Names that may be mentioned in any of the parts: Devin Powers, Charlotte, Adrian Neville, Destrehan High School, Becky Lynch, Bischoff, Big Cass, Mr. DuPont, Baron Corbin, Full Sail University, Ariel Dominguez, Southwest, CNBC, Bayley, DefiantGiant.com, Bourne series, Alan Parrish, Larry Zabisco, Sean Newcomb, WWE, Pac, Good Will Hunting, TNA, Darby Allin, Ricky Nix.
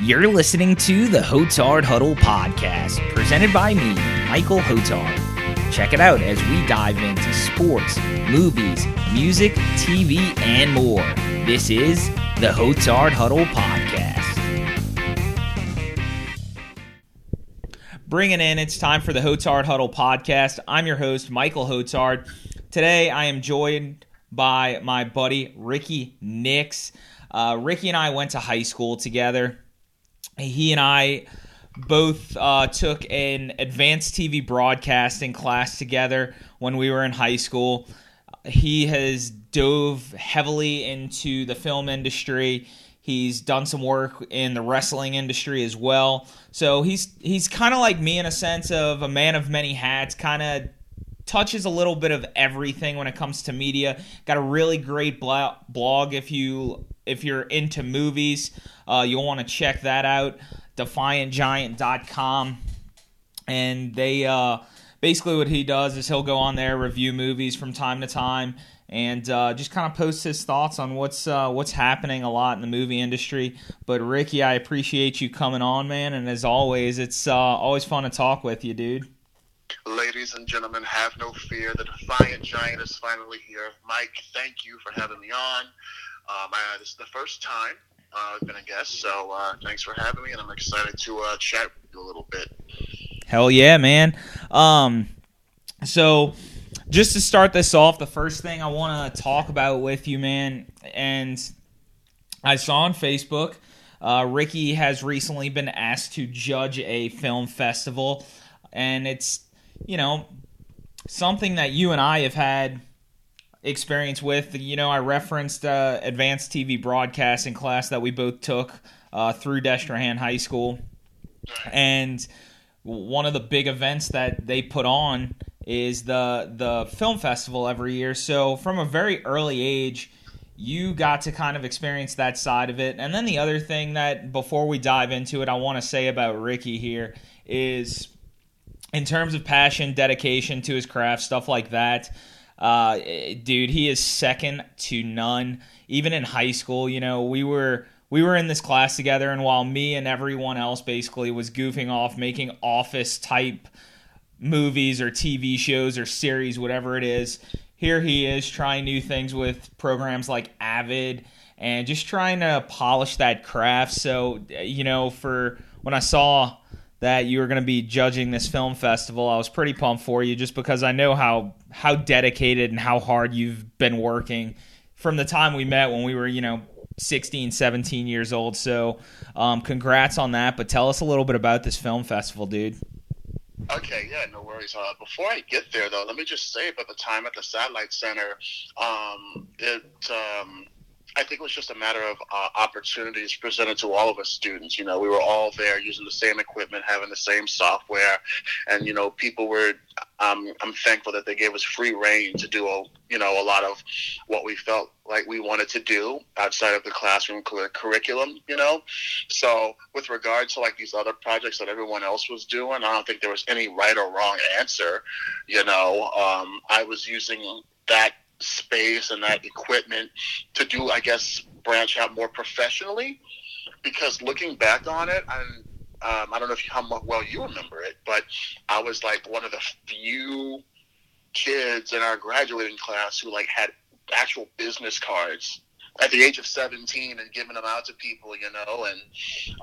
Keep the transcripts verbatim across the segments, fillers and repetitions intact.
You're listening to the Hotard Huddle Podcast, presented by me, Michael Hotard. Check it out as we dive into sports, movies, music, T V, and more. This is the Hotard Huddle Podcast. Bring it in. It's time for the Hotard Huddle Podcast. I'm your host, Michael Hotard. Today, I am joined by my buddy, Ricky Nix. Uh, Ricky and I went to high school together. He and I both uh, took an advanced T V broadcasting class together when we were in high school. He has dove heavily into the film industry. He's done some work in the wrestling industry as well. So he's he's kind of like me in a sense of a man of many hats, kind of touches a little bit of everything when it comes to media. Got a really great blog if you if you're into movies. Uh, you'll want to check that out, Defiant Giant dot com. And they uh, basically what he does is he'll go on there, review movies from time to time, and uh, just kind of post his thoughts on what's uh, what's happening a lot in the movie industry. But Ricky, I appreciate you coming on, man. And as always, it's uh, always fun to talk with you, dude. Ladies and gentlemen, have no fear. The Defiant Giant is finally here. Mike, thank you for having me on. Um, I, this is the first time uh, I've been a guest, so uh, thanks for having me, and I'm excited to uh, chat with you a little bit. Hell yeah, man. Um, so just to start this off, the first thing I want to talk about with you, man, and I saw on Facebook, uh, Ricky has recently been asked to judge a film festival, and it's, you know, something that you and I have had experience with. You know, I referenced uh, advanced T V broadcasting class that we both took uh, through Destrehan High School, and one of the big events that they put on is the the film festival every year. So from a very early age, you got to kind of experience that side of it. And then the other thing that, before we dive into it, I want to say about Ricky here is, in terms of passion, dedication to his craft, stuff like that, Uh, dude, he is second to none. Even in high school, you know, we were we were in this class together, and while me and everyone else basically was goofing off, making office-type movies or T V shows or series, whatever it is, here he is trying new things with programs like Avid and just trying to polish that craft. So, you know, for when I saw that you were going to be judging this film festival, I was pretty pumped for you, just because I know how how dedicated and how hard you've been working from the time we met when we were, you know, sixteen, seventeen years old. So um, congrats on that, but tell us a little bit about this film festival, dude. Okay, yeah, no worries. Uh, before I get there, though, let me just say about the time at the Satellite Center, um, it... Um I think it was just a matter of uh, opportunities presented to all of us students. You know, we were all there using the same equipment, having the same software, and, you know, people were, um, I'm thankful that they gave us free reign to do, a, you know, a lot of what we felt like we wanted to do outside of the classroom cur- curriculum, you know. So with regard to, like, these other projects that everyone else was doing, I don't think there was any right or wrong answer, you know. Um, I was using that space and that equipment to do, I guess, branch out more professionally, because looking back on it, and um, I don't know if you, how well you remember it, but I was like one of the few kids in our graduating class who like had actual business cards at the age of seventeen and giving them out to people, you know, and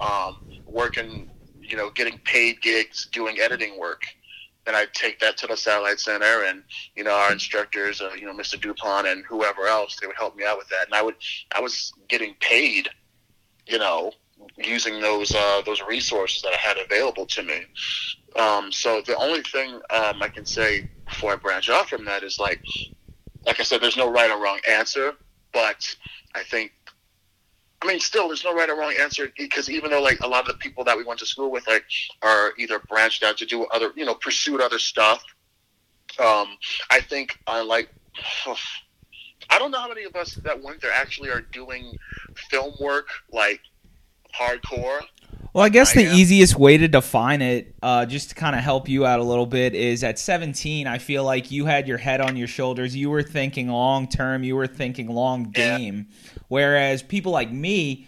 um, working, you know, getting paid gigs, doing editing work. And I take that to the Satellite Center, and, you know, our instructors, uh, you know, Mister DuPont and whoever else, they would help me out with that. And I would, I was getting paid, you know, using those uh, those resources that I had available to me. Um, so the only thing um, I can say before I branch off from that is, like, like I said, there's no right or wrong answer, but I think, I mean, still, there's no right or wrong answer, because even though, like, a lot of the people that we went to school with, like, are either branched out to do other, you know, pursued other stuff, um, I think, I like, I don't know how many of us that went there actually are doing film work, like, hardcore. Well, I guess I the am. easiest way to define it, uh, just to kind of help you out a little bit, is at seventeen, I feel like you had your head on your shoulders. You were thinking long term. You were thinking long game. Yeah. Whereas people like me,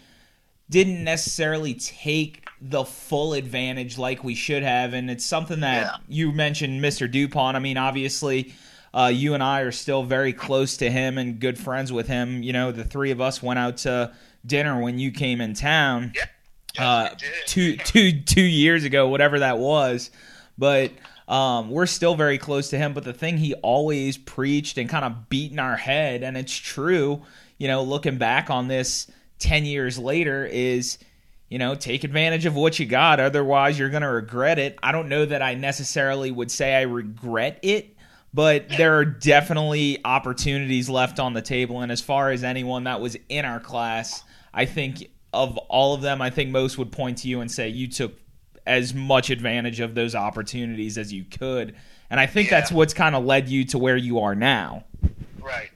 didn't necessarily take the full advantage like we should have. And it's something that yeah. you mentioned, Mister DuPont. I mean, obviously, uh, you and I are still very close to him and good friends with him. You know, the three of us went out to dinner when you came in town yeah. Yeah, uh, two, two, two years ago, whatever that was. But um, we're still very close to him. But the thing he always preached and kind of beat in our head, and it's true, you know, looking back on this ten years later, is, you know, take advantage of what you got. Otherwise, you're going to regret it. I don't know that I necessarily would say I regret it, but there are definitely opportunities left on the table. And as far as anyone that was in our class, I think of all of them, I think most would point to you and say you took as much advantage of those opportunities as you could. And I think yeah. that's what's kind of led you to where you are now. Right.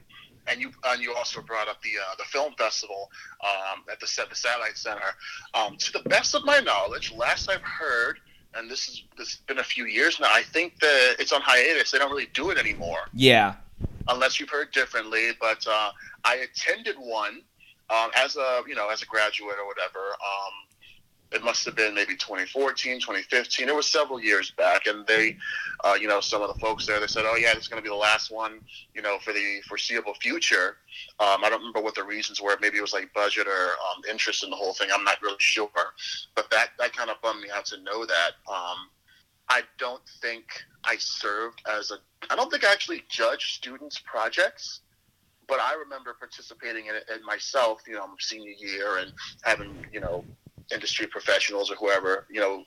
And you and you also brought up the uh, the film festival um, at the, the Satellite Center. Um, to the best of my knowledge, last I've heard, and this is this has been a few years now, I think that it's on hiatus. They don't really do it anymore. Yeah. Unless you've heard differently, but uh, I attended one um, as a you know as a graduate or whatever. Um, it must have been maybe twenty fourteen, twenty fifteen. It was several years back, and they, uh, you know, some of the folks there, they said, oh, yeah, this is going to be the last one, you know, for the foreseeable future. Um, I don't remember what the reasons were. Maybe it was like budget or um, interest in the whole thing. I'm not really sure. But that, that kind of bummed me out to know that. Um, I don't think I served as a – I don't think I actually judged students' projects. But I remember participating in it in myself, you know, senior year and having, you know, industry professionals or whoever, you know,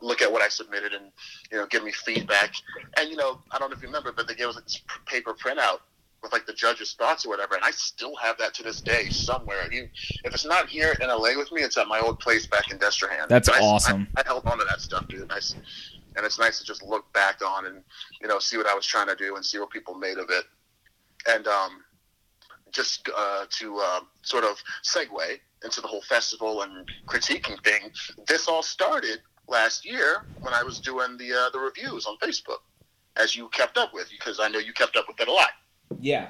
look at what I submitted and, you know, give me feedback. And, you know, I don't know if you remember, but they gave us like this paper printout with like the judges' thoughts or whatever. And I still have that to this day somewhere. You, if it's not here in L A with me, it's at my old place back in Destrehan. That's I, awesome. I, I held on to that stuff, dude. And, I, and it's nice to just look back on and, you know, see what I was trying to do and see what people made of it. And um, just uh, to uh, sort of segue into the whole festival and critiquing thing, this all started last year when I was doing the uh, the reviews on Facebook, as you kept up with, because I know you kept up with it a lot. Yeah.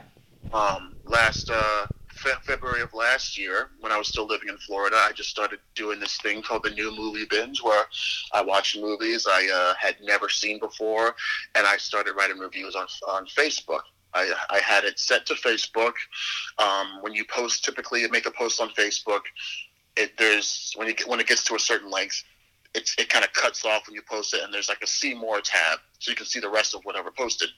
Um, last uh, fe- February of last year, when I was still living in Florida, I just started doing this thing called the New Movie Binge, where I watched movies I uh, had never seen before, and I started writing reviews on on Facebook. I, I had it set to Facebook. Um, when you post, typically you make a post on Facebook. It, there's when you get, when it gets to a certain length, it, it kind of cuts off when you post it, and there's like a see more tab, so you can see the rest of whatever posted.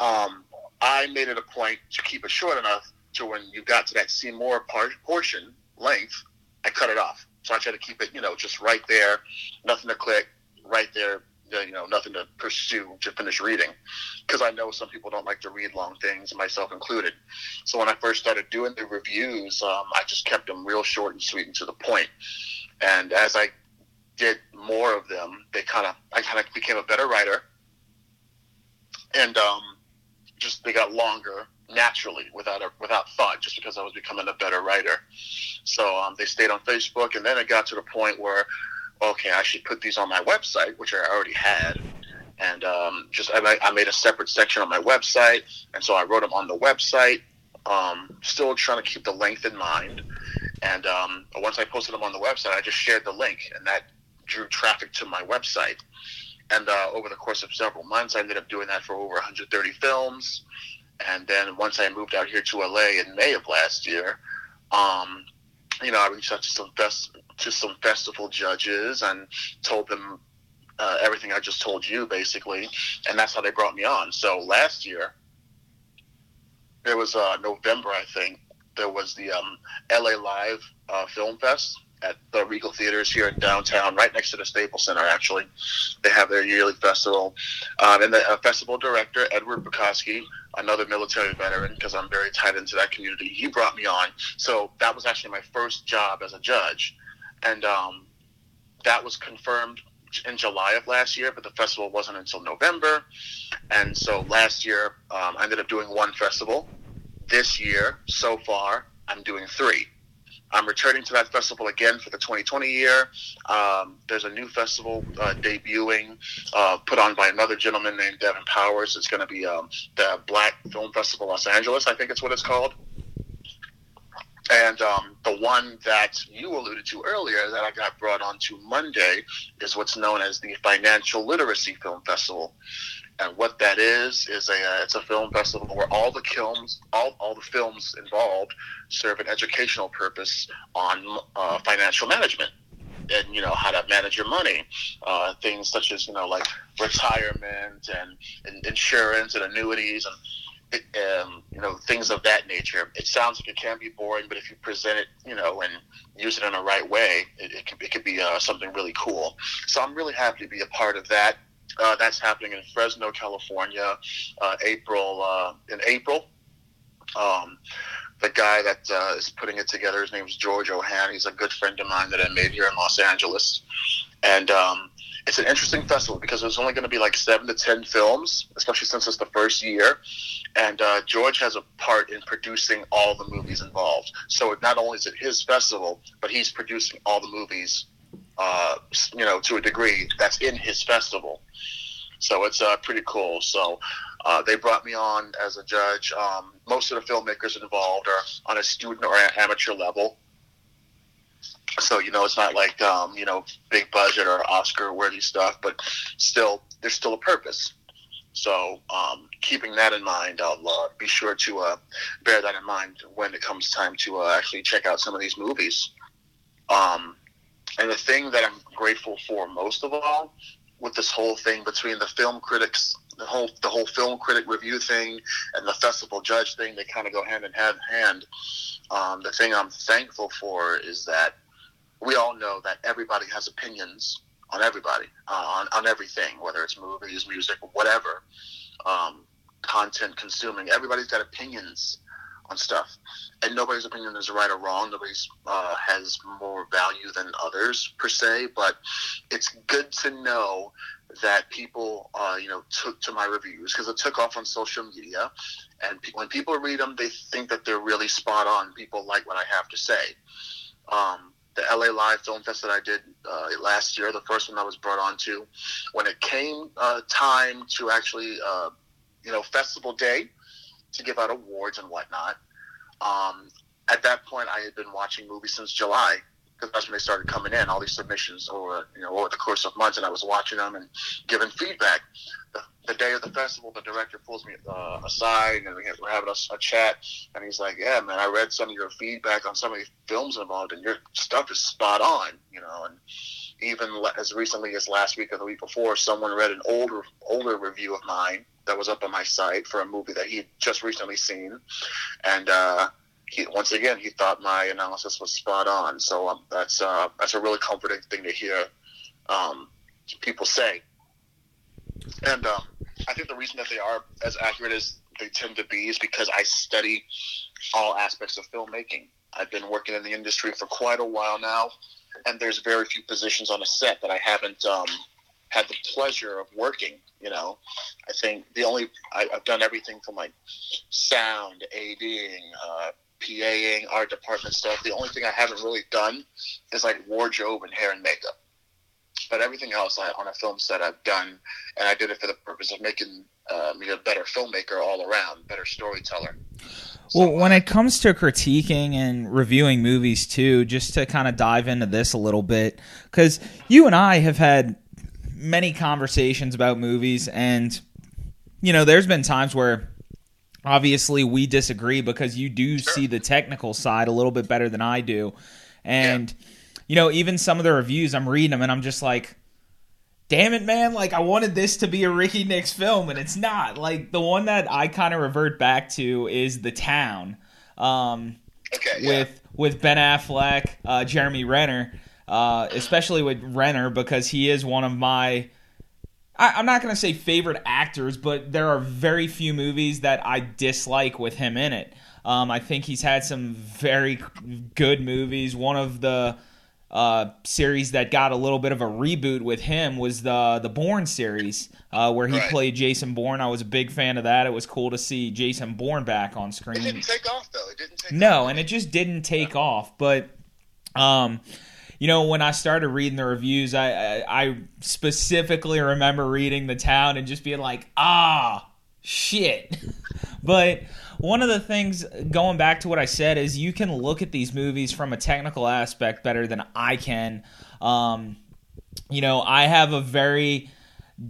Um, I made it a point to keep it short enough to when you got to that see more part, portion length, I cut it off. So I tried to keep it, you know, just right there, nothing to click, right there. You know, nothing to pursue to finish reading, because I know some people don't like to read long things, myself included. So when I first started doing the reviews, um, I just kept them real short and sweet and to the point. And as I did more of them, they kind of I kind of became a better writer, and um, just they got longer naturally without a, without thought, just because I was becoming a better writer. So um, they stayed on Facebook, and then it got to the point where, okay, I should put these on my website, which I already had. And um, just I, I made a separate section on my website, and so I wrote them on the website, um, still trying to keep the length in mind. And um, once I posted them on the website, I just shared the link, and that drew traffic to my website. And uh, over the course of several months, I ended up doing that for over one hundred thirty films. And then once I moved out here to L A in May of last year, um, you know, I reached out to some best... to some festival judges and told them uh, everything I just told you, basically, and that's how they brought me on. So last year, it was uh, November, I think, there was the um, L A Live uh, Film Fest at the Regal Theaters here in downtown, right next to the Staples Center, actually. They have their yearly festival. Um, and the uh, festival director, Edward Bukowski, another military veteran, because I'm very tied into that community, he brought me on. So that was actually my first job as a judge. And um, that was confirmed in July of last year, but the festival wasn't until November. And so last year, um, I ended up doing one festival. This year, so far, I'm doing three. I'm returning to that festival again for the twenty twenty year. Um, there's a new festival uh, debuting, uh, put on by another gentleman named Devin Powers. It's going to be um, the Black Film Festival Los Angeles, I think it's what it's called. And um, the one that you alluded to earlier that I got brought on to Monday is what's known as the Financial Literacy Film Festival. And what that is, is a uh, it's a film festival where all the films, all, all the films involved serve an educational purpose on uh, financial management. And, you know, how to manage your money, uh, things such as, you know, like retirement and, and insurance and annuities and, um, you know, things of that nature. It sounds like it can be boring, but if you present it, you know, and use it in the right way, it, it, can, it could be uh, something really cool. So I'm really happy to be a part of that. Uh, that's happening in Fresno, California, uh, April, uh, in April. Um, The guy that uh, is putting it together, his name's George O'Han. He's a good friend of mine that I made here in Los Angeles. And um, it's an interesting festival because there's only going to be like seven to ten films, especially since it's the first year. And uh, George has a part in producing all the movies involved. So not only is it his festival, but he's producing all the movies, uh, you know, to a degree that's in his festival. So it's uh, pretty cool. So uh, they brought me on as a judge. Um, most of the filmmakers involved are on a student or amateur level. So, you know, it's not like, um, you know, big budget or Oscar-worthy stuff, but still, there's still a purpose. So um, keeping that in mind, I'll uh, be sure to uh, bear that in mind when it comes time to uh, actually check out some of these movies. Um, and the thing that I'm grateful for most of all, with this whole thing between the film critics, the whole the whole film critic review thing and the festival judge thing, they kind of go hand in hand. Um, the thing I'm thankful for is that we all know that everybody has opinions on everybody, uh, on, on everything, whether it's movies, music, whatever, um, content consuming. Everybody's got opinions on stuff. And nobody's opinion is right or wrong. Nobody's uh, has more value than others per se, but it's good to know that people, uh, you know, took to my reviews because it took off on social media. And pe- when people read them, they think that they're really spot on. People like what I have to say. Um, the L A Live Film Fest that I did uh, last year, the first one I was brought on to, when it came uh, time to actually, uh, you know, festival day, to give out awards and whatnot. Um, at that point, I had been watching movies since July because that's when they started coming in, all these submissions over, you know, over the course of months, and I was watching them and giving feedback. The, the day of the festival, the director pulls me uh, aside, and we're having a, a chat, and he's like, yeah, man, I read some of your feedback on some of the films involved, and your stuff is spot on, you know, and even as recently as last week or the week before, someone read an older older review of mine that was up on my site for a movie that he had just recently seen. And uh, he, once again, he thought my analysis was spot on. So um, that's uh, that's a really comforting thing to hear um, people say. And um, I think the reason that they are as accurate as they tend to be is because I study all aspects of filmmaking. I've been working in the industry for quite a while now, and there's very few positions on a set that I haven't um, had the pleasure of working. You know, I think the only I, I've done everything from like sound, ADing, uh, PAing, art department stuff. The only thing I haven't really done is like wardrobe and hair and makeup. But everything else I, on a film set I've done, and I did it for the purpose of making uh, me a better filmmaker all around, better storyteller. So, well, when it comes to critiquing and reviewing movies too, just to kind of dive into this a little bit, because you and I have had many conversations about movies, and, you know, there's been times where obviously we disagree because you do sure. see the technical side a little bit better than I do. And... Yeah. You know, even some of the reviews, I'm reading them, and I'm just like, damn it, man. Like, I wanted this to be a Ricky Nix film, and it's not. Like, the one that I kind of revert back to is The Town um, okay, with yeah. with Ben Affleck, uh, Jeremy Renner, uh, especially with Renner because he is one of my, I, I'm not going to say favorite actors, but there are very few movies that I dislike with him in it. Um, I think he's had some very good movies. One of the... Uh, series that got a little bit of a reboot with him was the the Bourne series uh, where he right. played Jason Bourne. I was a big fan of that. It was cool to see Jason Bourne back on screen. It didn't take off though. It didn't take no, off. and it just didn't take yeah. off. But um, you know, when I started reading the reviews, I, I I specifically remember reading The Town and just being like, ah, shit. But one of the things, going back to what I said, is you can look at these movies from a technical aspect better than I can. Um, you know, I have a very...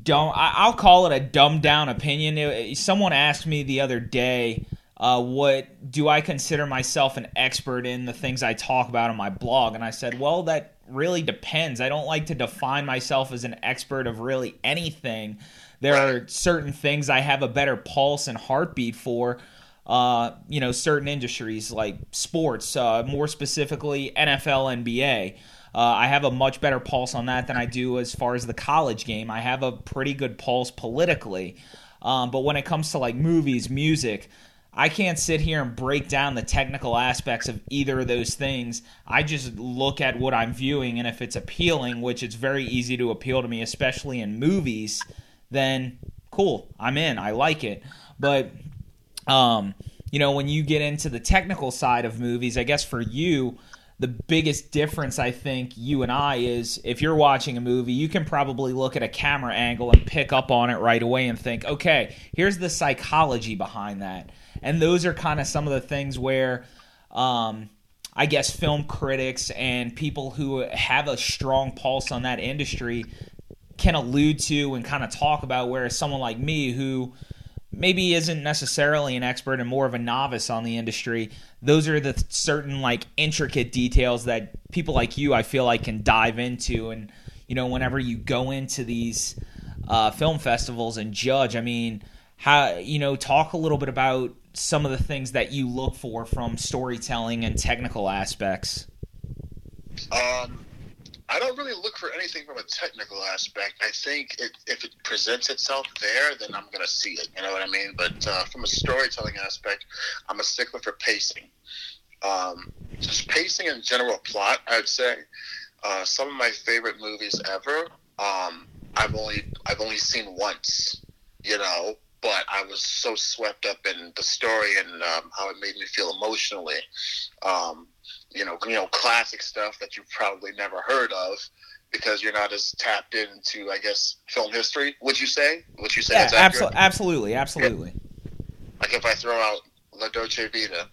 Don't I'll call it a dumbed down opinion. Someone asked me the other day, uh, what do I consider myself an expert in the things I talk about on my blog? And I said, well, that really depends. I don't like to define myself as an expert of really anything. There are certain things I have a better pulse and heartbeat for, uh, you know, certain industries like sports, uh, more specifically N F L, N B A. Uh, I have a much better pulse on that than I do as far as the college game. I have a pretty good pulse politically. Um, but when it comes to like movies, music, I can't sit here and break down the technical aspects of either of those things. I just look at what I'm viewing, and if it's appealing, which it's very easy to appeal to me, especially in movies, then cool, I'm in. I like it. But, um, you know, when you get into the technical side of movies, I guess for you, the biggest difference, I think, you and I, is if you're watching a movie, you can probably look at a camera angle and pick up on it right away and think, okay, here's the psychology behind that. And those are kind of some of the things where um, I guess film critics and people who have a strong pulse on that industry can allude to and kind of talk about, whereas someone like me who maybe isn't necessarily an expert and more of a novice on the industry, those are the certain like intricate details that people like you, I feel like, can dive into. And, you know, whenever you go into these uh, film festivals and judge, I mean, how, you know, talk a little bit about some of the things that you look for from storytelling and technical aspects. Um, I don't really look for anything from a technical aspect. I think it, if it presents itself there, then I'm going to see it. You know what I mean? But uh, from a storytelling aspect, I'm a stickler for pacing. Um, just pacing and general plot, I would say. Uh, some of my favorite movies ever, um, I've only I've only seen once, you know, but I was so swept up in the story and um, how it made me feel emotionally. Um You know, you know, classic stuff that you've probably never heard of because you're not as tapped into, I guess, film history. Would you say? Would you say? Yeah, abso- absolutely, absolutely. Yeah. Like if I throw out La Dolce Vita,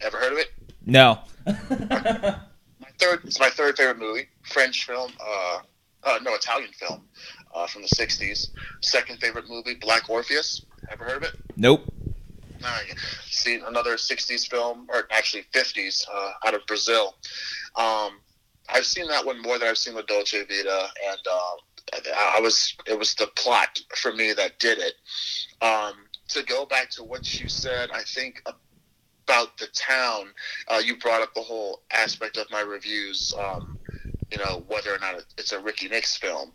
ever heard of it? No. my third, it's my third favorite movie, French film. Uh, uh, no, Italian film uh, from the sixties. Second favorite movie, Black Orpheus. Ever heard of it? Nope. Right. See, another sixties film, or actually fifties, uh, out of Brazil. Um, I've seen that one more than I've seen La Dolce Vita, and uh, I was it was the plot for me that did it. Um, to go back to what you said, I think about The Town, uh, you brought up the whole aspect of my reviews, um, you know, whether or not it's a Ricky Nix film.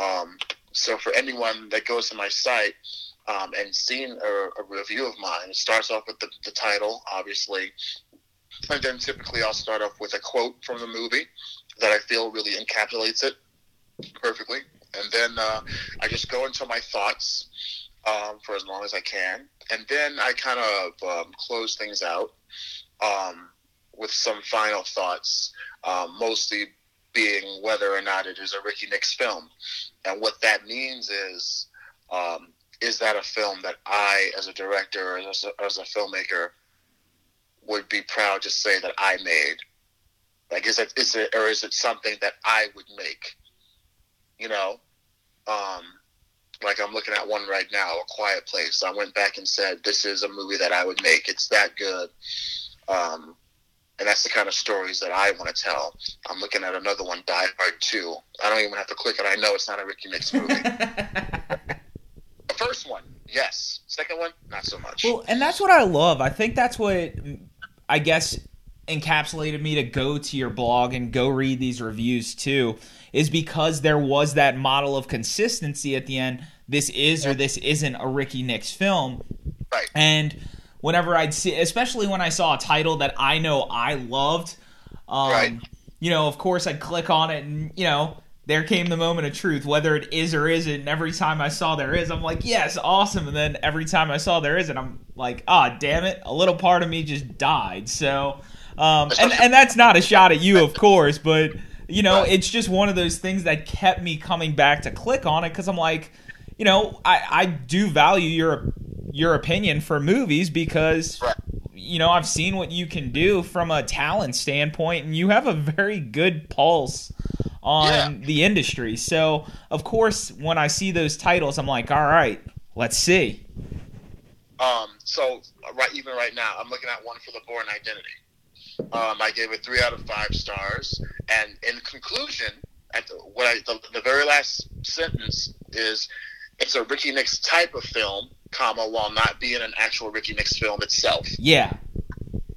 Um, so for anyone that goes to my site, Um, and seen a, a review of mine. It starts off with the, the title, obviously, and then typically I'll start off with a quote from the movie that I feel really encapsulates it perfectly, and then uh, I just go into my thoughts um, for as long as I can, and then I kind of um, close things out um, with some final thoughts, um, mostly being whether or not it is a Ricky Nix film. And what that means is um, is that a film that I, as a director, or as a, as a filmmaker, would be proud to say that I made? Like, is it, is it, or is it something that I would make? You know? Um, like, I'm looking at one right now, A Quiet Place. I went back and said, this is a movie that I would make. It's that good. Um, and that's the kind of stories that I want to tell. I'm looking at another one, Die Hard two. I don't even have to click it. I know it's not a Ricky Nix movie. First one, yes. Second one, not so much. Well, and that's what I love. I think that's what, I guess, encapsulated me to go to your blog and go read these reviews too, is because there was that model of consistency at the end. This is or this isn't a Ricky Nix film. Right. And whenever I'd see, especially when I saw a title that I know I loved, um, right. you know, of course I'd click on it and, you know, there came the moment of truth, whether it is or isn't. And every time I saw there is, I'm like, yes, awesome. And then every time I saw there isn't, I'm like, ah, damn it. A little part of me just died. So, um, and, and that's not a shot at you, of course, but, you know, it's just one of those things that kept me coming back to click on it because I'm like, you know, I, I do value your your opinion for movies because, right. you know, I've seen what you can do from a talent standpoint, and you have a very good pulse on yeah. the industry. So, of course, when I see those titles, I'm like, all right, let's see. Um. So, right, even right now, I'm looking at one for The Bourne Identity. Um, I gave it three out of five stars, and in conclusion, at the, what I, the, the very last sentence is, it's a Ricky Nix type of film, comma, while not being an actual Ricky Nix film itself. Yeah.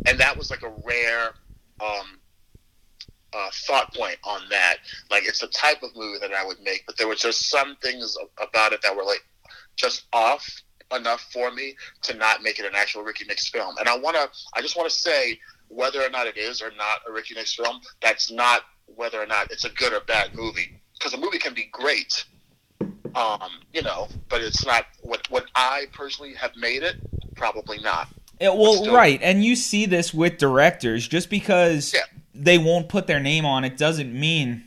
And that was like a rare um, uh, thought point on that. Like, it's the type of movie that I would make, but there were just some things about it that were like just off enough for me to not make it an actual Ricky Nix film. And I want to, I just want to say, whether or not it is or not a Ricky Nix film, that's not whether or not it's a good or bad movie. Because a movie can be great, um, you know, but it's not what what I personally have made it. Probably not. Yeah, well, still, right, and you see this with directors. Just because yeah. they won't put their name on it doesn't mean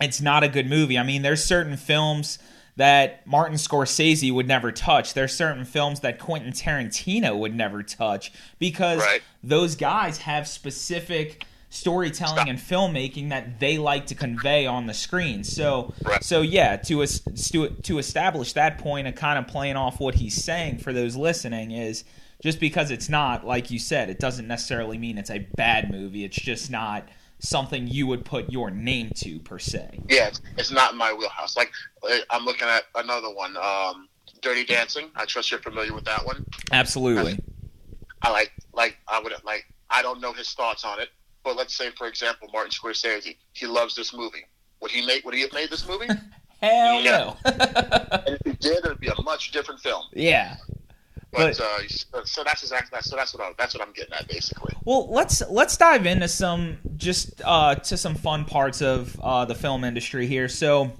it's not a good movie. I mean, there's certain films that Martin Scorsese would never touch. There's certain films that Quentin Tarantino would never touch because right. those guys have specific storytelling Stop. and filmmaking that they like to convey on the screen. So, right. so yeah, to, to to establish that point and kind of playing off what he's saying for those listening is just because it's not, like you said, it doesn't necessarily mean it's a bad movie. It's just not something you would put your name to, per se. Yeah, it's not my wheelhouse. Like, I'm looking at another one, um, Dirty Dancing. I trust you're familiar with that one. Absolutely. I, I like, like, I would, like, I don't know his thoughts on it, but let's say, for example, Martin Scorsese, he loves this movie. Would he make, would he have made this movie? Hell yeah. no. And if he did, it would be a much different film. Yeah. But, but uh, so that's exactly so that's what I, that's what I'm getting at basically. Well, let's let's dive into some just uh, to some fun parts of uh, the film industry here. So,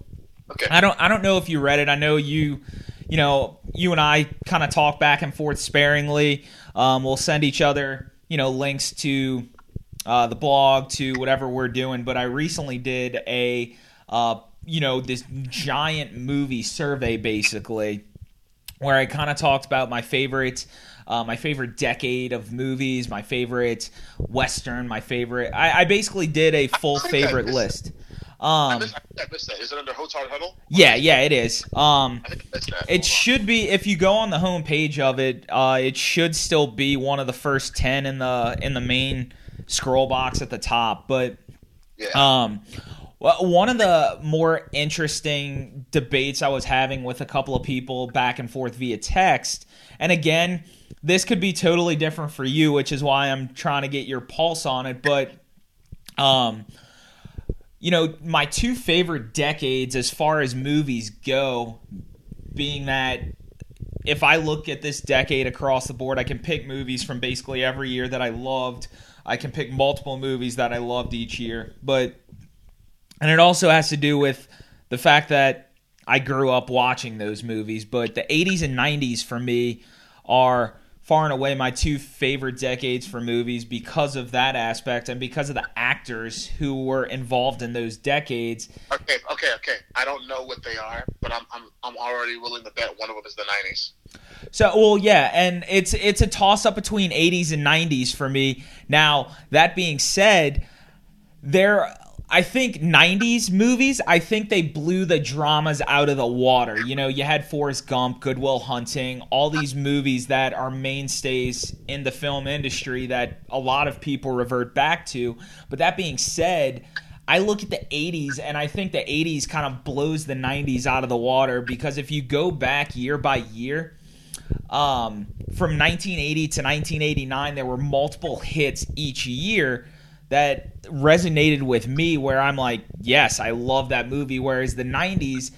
okay. I don't I don't know if you read it. I know you, you know, you and I kind of talk back and forth sparingly. Um, we'll send each other, you know, links to uh, the blog to whatever we're doing. But I recently did a, uh, you know, this giant movie survey basically, where I kind of talked about my favorite, uh, my favorite decade of movies, my favorite Western, my favorite. I, I basically did a full favorite list. Um, I, missed, I think I missed that. Is it under Hotard Huddle? Yeah, yeah, it is. Um, I think I missed that. It should be, if you go on the homepage of it, uh, it should still be one of the first ten in the in the main scroll box at the top. But yeah. um, well, one of the more interesting debates I was having with a couple of people back and forth via text, and again, this could be totally different for you, which is why I'm trying to get your pulse on it, but, um, you know, my two favorite decades as far as movies go, being that if I look at this decade across the board, I can pick movies from basically every year that I loved. I can pick multiple movies that I loved each year, but... And it also has to do with the fact that I grew up watching those movies. But the eighties and nineties for me are far and away my two favorite decades for movies because of that aspect and because of the actors who were involved in those decades. Okay, okay, okay. I don't know what they are, but I'm I'm I'm already willing to bet one of them is the nineties. So, well, yeah, and it's it's a toss-up between eighties and nineties for me. Now, that being said, there I think nineties movies, I think they blew the dramas out of the water. You know, you had Forrest Gump, Good Will Hunting, all these movies that are mainstays in the film industry that a lot of people revert back to. But that being said, I look at the eighties, and I think the eighties kind of blows the nineties out of the water because if you go back year by year, um, from nineteen eighty to nineteen eighty-nine, there were multiple hits each year that resonated with me where I'm like, yes, I love that movie. Whereas the nineties,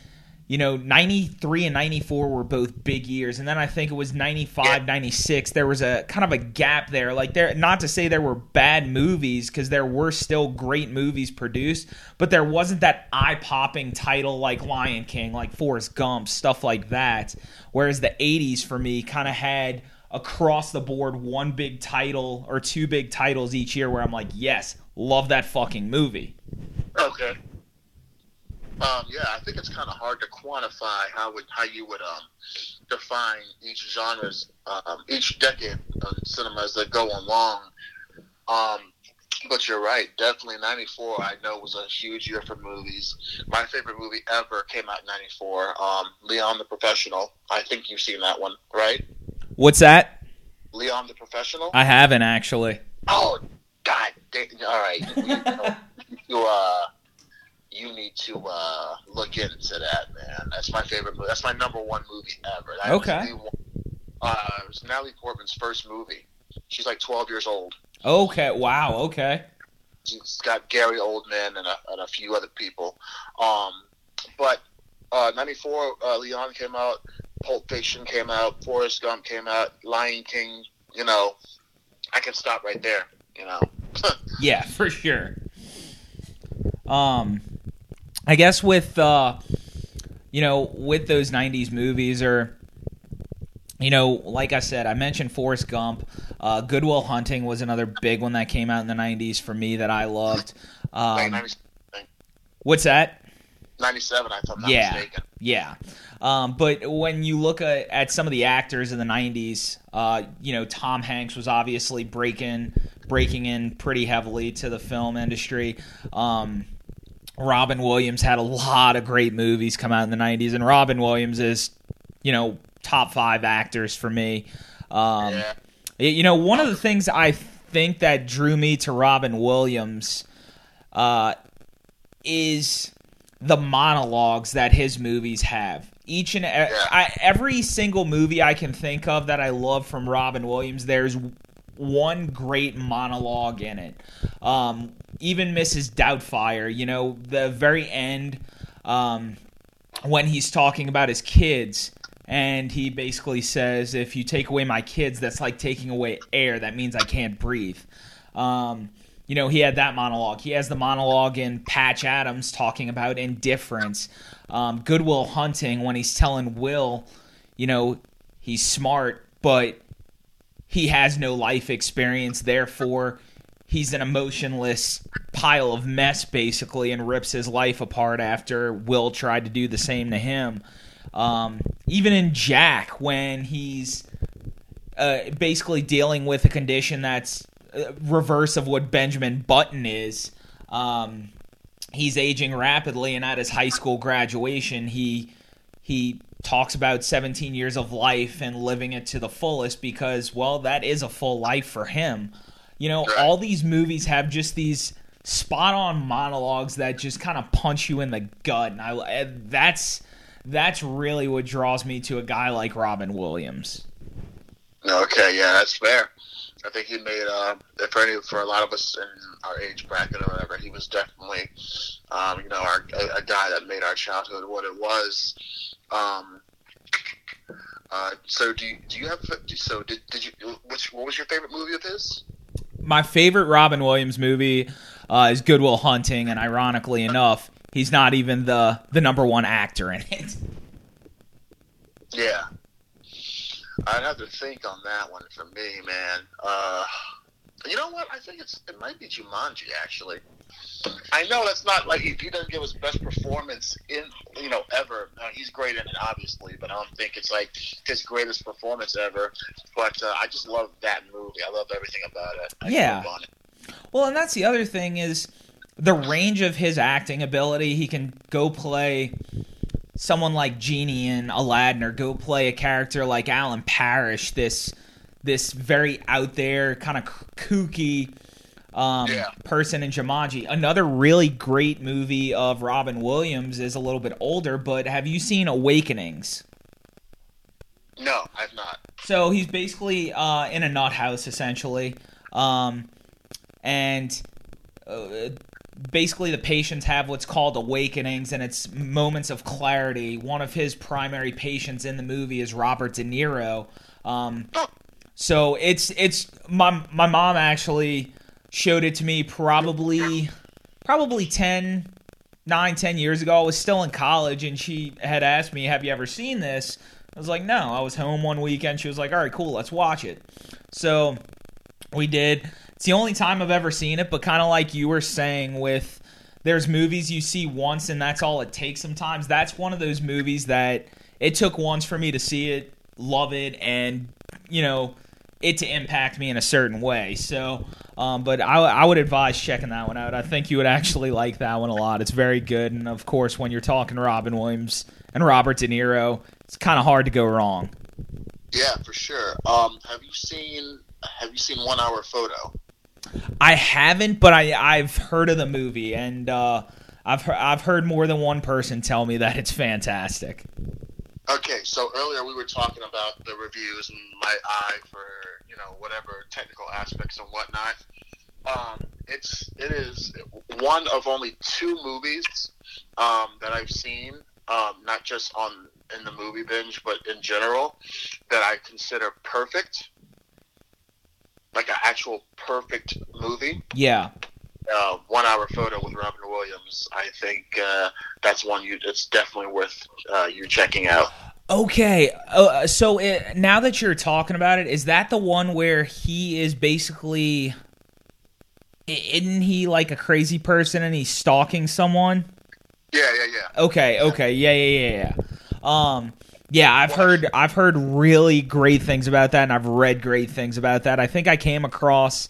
you know, ninety-three and ninety-four were both big years. And then I think it was ninety-five, ninety-six. There was a kind of a gap there. Like there, not to say there were bad movies because there were still great movies produced, but there wasn't that eye-popping title like Lion King, like Forrest Gump, stuff like that. Whereas the eighties for me kind of had across the board one big title or two big titles each year where I'm like, yes, love that fucking movie. Okay. Um, yeah, I think it's kind of hard to quantify how would how you would um define each genre's, um, each decade of cinema as they go along. Um, but you're right, definitely ninety-four I know was a huge year for movies. My favorite movie ever came out in ninety-four um, Leon the Professional. I think you've seen that one, right? What's that? Leon the Professional? I haven't, actually. Oh, God. All right. You, you, uh, you need to uh, look into that, man. That's my favorite movie. That's my number one movie ever. That okay. Was the, uh, it was Natalie Portman's first movie. She's like twelve years old. Okay. Wow. Okay. She's got Gary Oldman and a, and a few other people. Um, but uh, ninety-four uh, Leon came out. Pulp Fiction came out. Forrest Gump came out. Lion King. You know, I can stop right there. You know. Yeah, for sure. Um, I guess with uh, you know, with those nineties movies, or you know, like I said, I mentioned Forrest Gump. Uh, Good Will Hunting was another big one that came out in the nineties for me that I loved. Um, what's that? ninety-seven I thought I'm not yeah, mistaken. Yeah. Um, but when you look at, at some of the actors in the nineties, uh, you know, Tom Hanks was obviously breaking breaking in pretty heavily to the film industry. Um, Robin Williams had a lot of great movies come out in the nineties, and Robin Williams is, you know, top five actors for me. Um, yeah. You know, one of the things I think that drew me to Robin Williams uh, is the monologues that his movies have. Each and every, yeah. I, every single movie I can think of that I love from Robin Williams, there's one great monologue in it. Um, even Missus Doubtfire, you know, the very end um, when he's talking about his kids. And he basically says, if you take away my kids, that's like taking away air. That means I can't breathe. Um, you know, he had that monologue. He has the monologue in Patch Adams talking about indifference. Um, Good Will Hunting, when he's telling Will, you know, he's smart, but he has no life experience. Therefore, he's an emotionless pile of mess, basically, and rips his life apart after Will tried to do the same to him. Um, even in Jack, when he's uh, basically dealing with a condition that's reverse of what Benjamin Button is, um, he's aging rapidly, and at his high school graduation, he he talks about seventeen years of life and living it to the fullest because, well, that is a full life for him. You know, all these movies have just these spot-on monologues that just kind of punch you in the gut, and I, and that's... That's really what draws me to a guy like Robin Williams. Okay, yeah, that's fair. I think he made, uh, for, any, for a lot of us in our age bracket or whatever, he was definitely, um, you know, our, a, a guy that made our childhood what it was. Um, uh, so, do you, do you have? So, did did you? Which, what was your favorite movie of his? My favorite Robin Williams movie uh, is Good Will Hunting, and ironically enough, he's not even the, the number one actor in it. Yeah. I'd have to think on that one for me, man. Uh, you know what? I think it's it might be Jumanji, actually. I know that's not like he, he doesn't give his best performance in, you know, ever. Uh, he's great in it, obviously, but I don't think it's like his greatest performance ever. But uh, I just love that movie. I love everything about it. I yeah. On it. Well, and that's the other thing is, the range of his acting ability, he can go play someone like Genie in Aladdin, or go play a character like Alan Parrish, this this very out there kind of kooky um, yeah. person in Jumanji. Another really great movie of Robin Williams is a little bit older, but have you seen Awakenings? No, I've not. So he's basically uh, in a nut house, essentially, um, and. Uh, Basically, the patients have what's called awakenings, and it's moments of clarity. One of his primary patients in the movie is Robert De Niro. Um, so it's it's my my mom actually showed it to me probably probably ten, nine, ten years ago. I was still in college, and she had asked me, "Have you ever seen this?" I was like, "No." I was home one weekend. She was like, "All right, cool, let's watch it." So we did. It's the only time I've ever seen it, but kind of like you were saying with there's movies you see once and that's all it takes sometimes. That's one of those movies that it took once for me to see it love it and, you know, it to impact me in a certain way. So, um, but I, I would advise checking that one out. I think you would actually like that one a lot. It's very good. And, of course, when you're talking Robin Williams and Robert De Niro, it's kind of hard to go wrong. Yeah, for sure. Um, have you seen Have you seen One Hour Photo? I haven't, but I, I've heard of the movie, and uh, I've I've heard more than one person tell me that it's fantastic. Okay, so earlier we were talking about the reviews and my eye for, you know, whatever technical aspects and whatnot. Um, it's it is one of only two movies um, that I've seen, um, not just on in the movie binge, but in general, that I consider perfect, like an actual perfect movie. Yeah. Uh, One Hour Photo with Robin Williams. I think uh, that's one you. It's definitely worth uh, you checking out. Okay, uh, so it, now that you're talking about it, is that the one where he is basically? Isn't he like a crazy person and he's stalking someone? Yeah, yeah, yeah. Okay, okay, yeah, yeah, yeah, yeah. Um, yeah, I've heard I've heard really great things about that, and I've read great things about that. I think I came across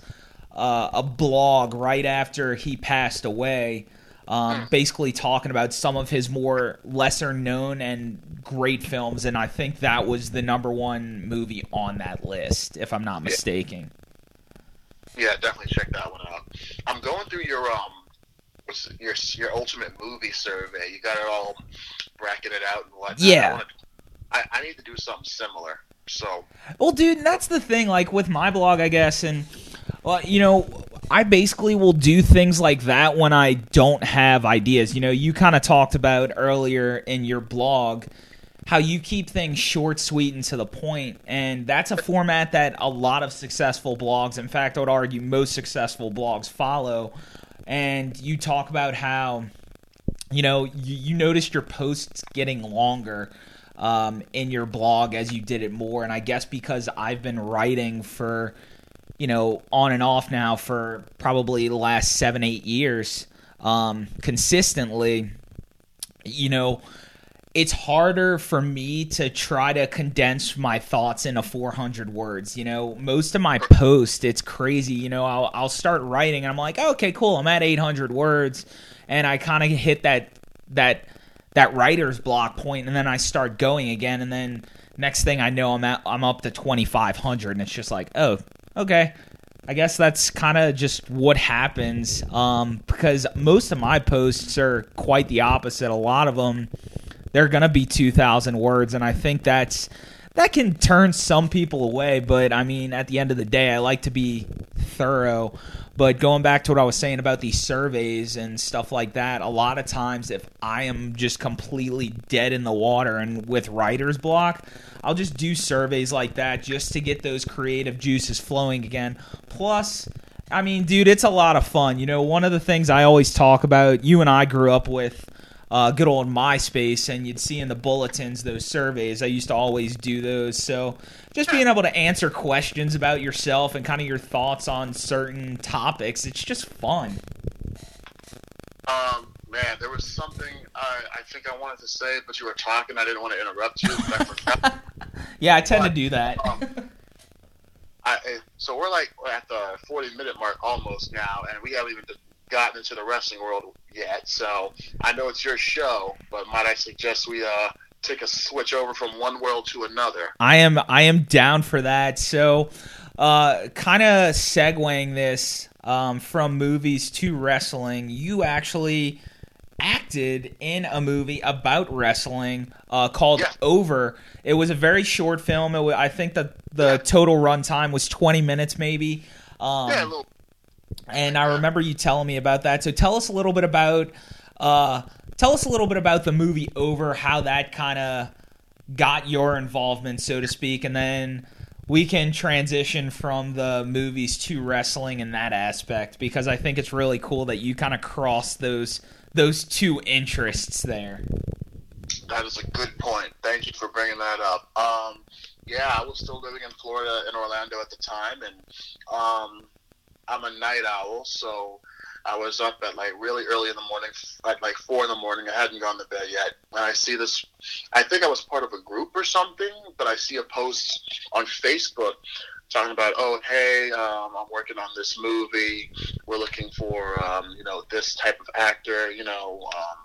uh, a blog right after he passed away, um, basically talking about some of his more lesser known and great films, and I think that was the number one movie on that list, if I'm not mistaken. Yeah, definitely check that one out. I'm going through your um what's it, your your ultimate movie survey. You got it all bracketed out and whatnot. Yeah. I, wanna, I, I need to do something similar. So. Well, dude, and that's the thing. Like with my blog, I guess, and well, you know, I basically will do things like that when I don't have ideas. You know, you kind of talked about earlier in your blog how you keep things short, sweet, and to the point, and that's a format that a lot of successful blogs, in fact, I would argue most successful blogs follow. And you talk about how, you know, you, you noticed your posts getting longer um, in your blog as you did it more. And I guess because I've been writing for, you know, on and off now for probably the last seven, eight years um, consistently, you know, it's harder for me to try to condense my thoughts into four hundred words. You know, most of my posts, it's crazy. You know, I'll, I'll start writing and I'm like, oh, okay, cool. I'm at eight hundred words. And I kind of hit that that that writer's block point, and then I start going again, and then next thing I know, I'm at, I'm up to twenty-five hundred, and it's just like, oh, okay. I guess that's kind of just what happens um, because most of my posts are quite the opposite. A lot of them, they're going to be two thousand words, and I think that's that can turn some people away, but I mean, at the end of the day, I like to be thorough. But going back to what I was saying about these surveys and stuff like that, a lot of times if I am just completely dead in the water and with writer's block, I'll just do surveys like that just to get those creative juices flowing again. Plus, I mean, dude, it's a lot of fun. You know, one of the things I always talk about, you and I grew up with uh, good old MySpace, and you'd see in the bulletins those surveys. I used to always do those. So just being able to answer questions about yourself and kind of your thoughts on certain topics, it's just fun. Um, man, there was something I, I think I wanted to say, but you were talking. I didn't want to interrupt you. I yeah, I tend but, to do that. um, I, so we're like at the forty-minute mark almost now, and we haven't even gotten into the wrestling world yet. So I know it's your show, but might I suggest we uh, take a switch over from one world to another? I am I am down for that. So uh, kind of segueing this um, from movies to wrestling, you actually acted in a movie about wrestling uh, called yeah. Over. It was a very short film. It was, I think the, the yeah. total run time was twenty minutes maybe. Um, yeah, a little. And I remember you telling me about that. So tell us a little bit about uh, tell us a little bit about the movie Over, how that kind of got your involvement, so to speak, and then we can transition from the movies to wrestling in that aspect, because I think it's really cool that you kind of cross those those two interests there. That is a good point. Thank you for bringing that up. Um, yeah, I was still living in Florida, in Orlando at the time, and um, I'm a night owl, so I was up at like really early in the morning, at like four in the morning. I hadn't gone to bed yet. And I see this, I think I was part of a group or something, but I see a post on Facebook talking about, oh, hey, um, I'm working on this movie. We're looking for, um, you know, this type of actor, you know, um,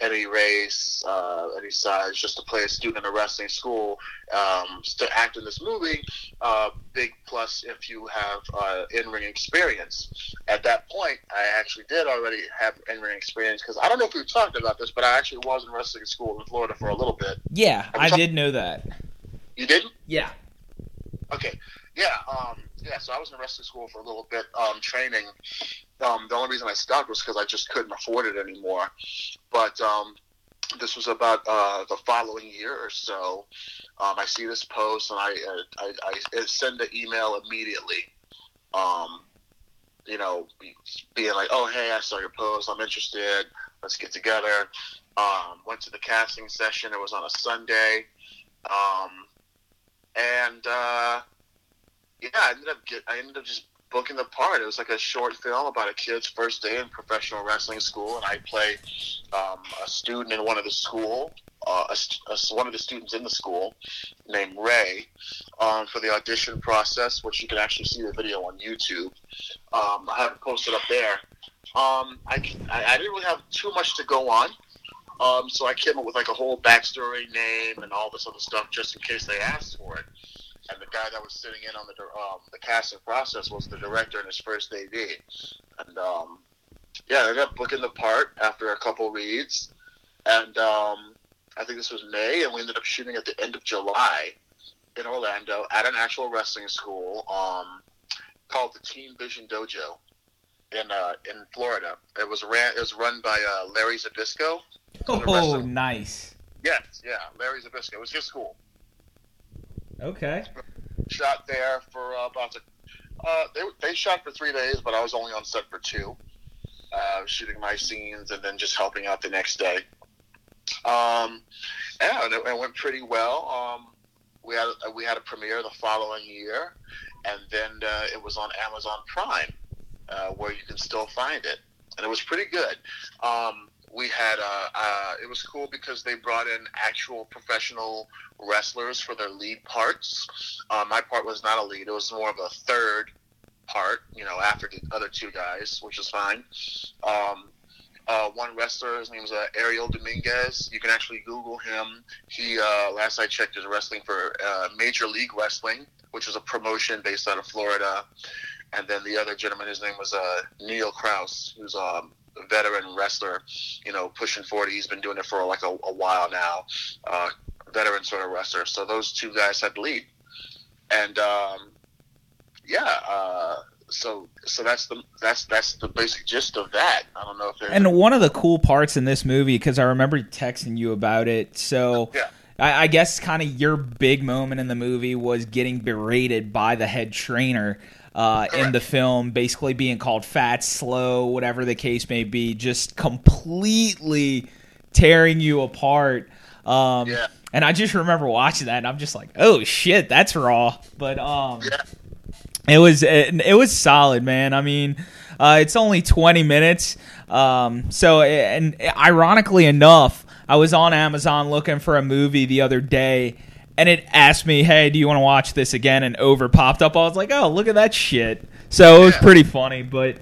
any race, uh, any size, just to play a student in a wrestling school, um, to act in this movie, uh, big plus if you have uh, in-ring experience. At that point, I actually did already have in-ring experience, because I don't know if we've talked about this, but I actually was in wrestling school in Florida for a little bit. Yeah, I talk- did know that. You didn't? Yeah. Okay. Yeah, um, yeah. So I was in wrestling school for a little bit, um, training. Um, the only reason I stopped was because I just couldn't afford it anymore. But um, this was about uh, the following year or so. Um, I see this post, and I I, I send an email immediately. Um, you know, being like, "Oh, hey, I saw your post. I'm interested. Let's get together." Um, went to the casting session. It was on a Sunday, um, and. Uh, Yeah, I ended up get, I ended up just booking the part. It was like a short film about a kid's first day in professional wrestling school, and I play um, a student in one of the school, uh, a, a, one of the students in the school named Ray, um, for the audition process, which you can actually see the video on YouTube. Um, I have it posted up there. Um, I, I, I didn't really have too much to go on, um, so I came up with like a whole backstory, name, and all this other stuff just in case they asked for it. And the guy that was sitting in on the um, the casting process was the director in his first A D. And, um, yeah, I ended up booking the part after a couple reads. And um, I think this was May, and we ended up shooting at the end of July in Orlando at an actual wrestling school um, called the Team Vision Dojo in uh, in Florida. It was ran it was run by uh, Larry Zabisco. Oh, nice. Yes, yeah, Larry Zabisco. It was his school. Okay. Shot there for uh, about to, uh, they they shot for three days, but I was only on set for two, uh, shooting my scenes and then just helping out the next day. Um, yeah, and it, it went pretty well. Um, we had we had a premiere the following year, and then uh, it was on Amazon Prime, uh, where you can still find it, and it was pretty good. Um, We had, uh, uh, it was cool because they brought in actual professional wrestlers for their lead parts. Uh, my part was not a lead. It was more of a third part, you know, after the other two guys, which is fine. Um, uh, one wrestler, his name is uh, Ariel Dominguez. You can actually Google him. He, uh, last I checked, is wrestling for uh, Major League Wrestling, which was a promotion based out of Florida. And then the other gentleman, his name was uh, Neil Krause, who's um, a veteran wrestler, you know, pushing forty. He's been doing it for like a, a while now, uh, veteran sort of wrestler. So those two guys had the lead. And um, yeah, uh, so so that's the that's that's the basic gist of that. I don't know if there's... And one of the cool parts in this movie, because I remember texting you about it, so... Yeah. I guess kind of your big moment in the movie was getting berated by the head trainer uh, in the film, basically being called fat, slow, whatever the case may be, just completely tearing you apart. Um, yeah. And I just remember watching that, and I'm just like, oh, shit, that's raw. But um, yeah. it was it, it was solid, man. I mean, uh, it's only twenty minutes. Um, so, and ironically enough, I was on Amazon looking for a movie the other day, and it asked me, hey, do you want to watch this again? And Over popped up. I was like, oh, look at that shit. So yeah. It was pretty funny. But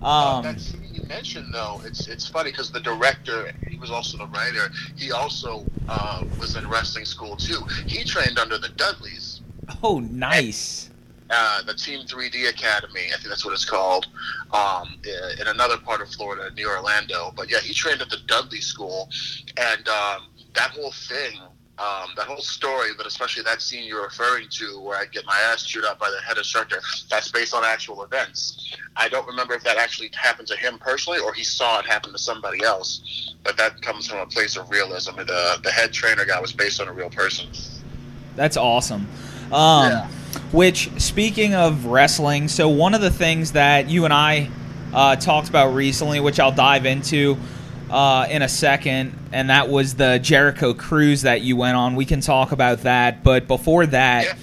um, uh, that scene you mentioned, though, it's it's funny because the director, he was also the writer, he also uh, was in wrestling school, too. He trained under the Dudleys. Oh, nice. And, uh, the Team three D Academy, I think that's what it's called, um, in another part of Florida, near Orlando. But, yeah, he trained at the Dudley School. And um, that whole thing, um, that whole story, but especially that scene you're referring to where I get my ass chewed up by the head instructor, that's based on actual events. I don't remember if that actually happened to him personally or he saw it happen to somebody else, but that comes from a place of realism. And the, the head trainer guy was based on a real person. That's awesome. Um, yeah. Which, speaking of wrestling, so one of the things that you and I uh, talked about recently, which I'll dive into, Uh, in a second, and that was the Jericho cruise that you went on. We can talk about that, but before that, yeah.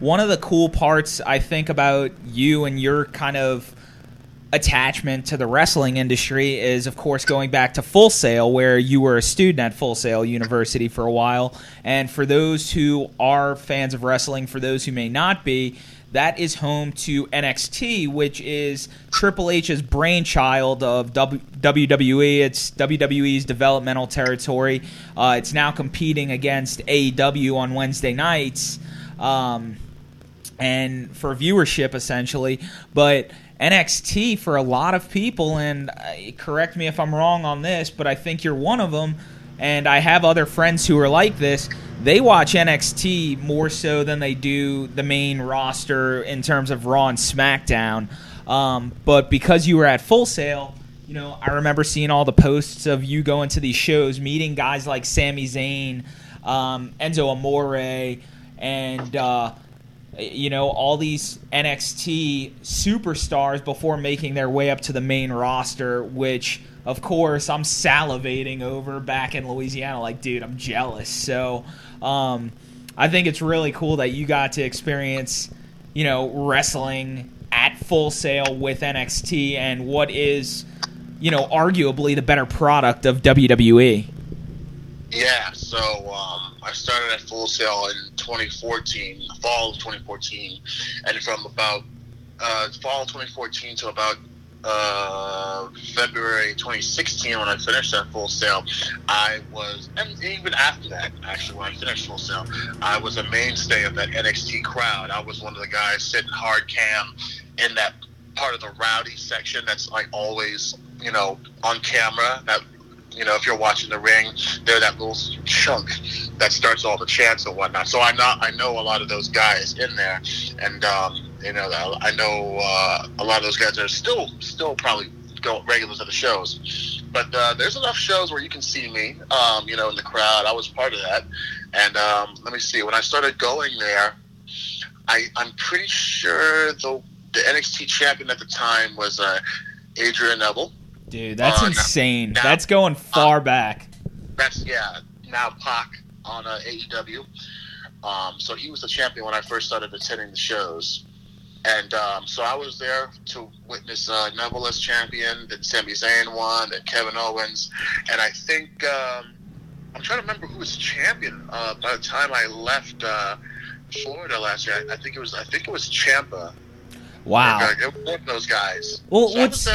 One of the cool parts I think about you and your kind of attachment to the wrestling industry is, of course, going back to Full Sail, where you were a student at Full Sail University for a while. And for those who are fans of wrestling, for those who may not be, that is home to N X T, which is Triple H's brainchild of W W E. It's W W E's developmental territory. Uh, it's now competing against A E W on Wednesday nights, um, and for viewership, essentially. But N X T, for a lot of people, and correct me if I'm wrong on this, but I think you're one of them, and I have other friends who are like this. They watch N X T more so than they do the main roster in terms of Raw and SmackDown. Um, but because you were at Full Sail, you know, I remember seeing all the posts of you going to these shows, meeting guys like Sami Zayn, um, Enzo Amore, and uh, you know, all these N X T superstars before making their way up to the main roster, which, of course, I'm salivating over back in Louisiana. Like, dude, I'm jealous. So um, I think it's really cool that you got to experience, you know, wrestling at Full Sail with N X T and what is, you know, arguably the better product of W W E. Yeah, so um, I started at Full Sail in twenty fourteen, fall of twenty fourteen, and from about uh, fall of twenty fourteen to about Uh, February twenty sixteen, when I finished that Full Sail, I was, and even after that, actually, when I finished Full Sail, I was a mainstay of that N X T crowd. I was one of the guys sitting hard cam in that part of the rowdy section that's like always, you know, on camera. That, you know, if you're watching the ring, they're that little chunk that starts all the chants and whatnot. So I not, I know a lot of those guys in there, and um, you know, I know uh, a lot of those guys are still, still probably go regulars at the shows. But uh, there's enough shows where you can see me, um, you know, in the crowd. I was part of that, and um, let me see. When I started going there, I, I'm pretty sure the the N X T champion at the time was uh, Adrian Neville. Dude, that's uh, insane. Now, that's going far uh, back. That's, yeah, now Pac on uh, A E W. Um, so he was the champion when I first started attending the shows. And um, so I was there to witness uh, Neville as champion, then Sami Zayn won, then Kevin Owens. And I think, um, I'm trying to remember who was champion uh, by the time I left uh, Florida last year. I, I think it was, I think it was Ciampa. Wow. It was one of those guys. Well, so what's...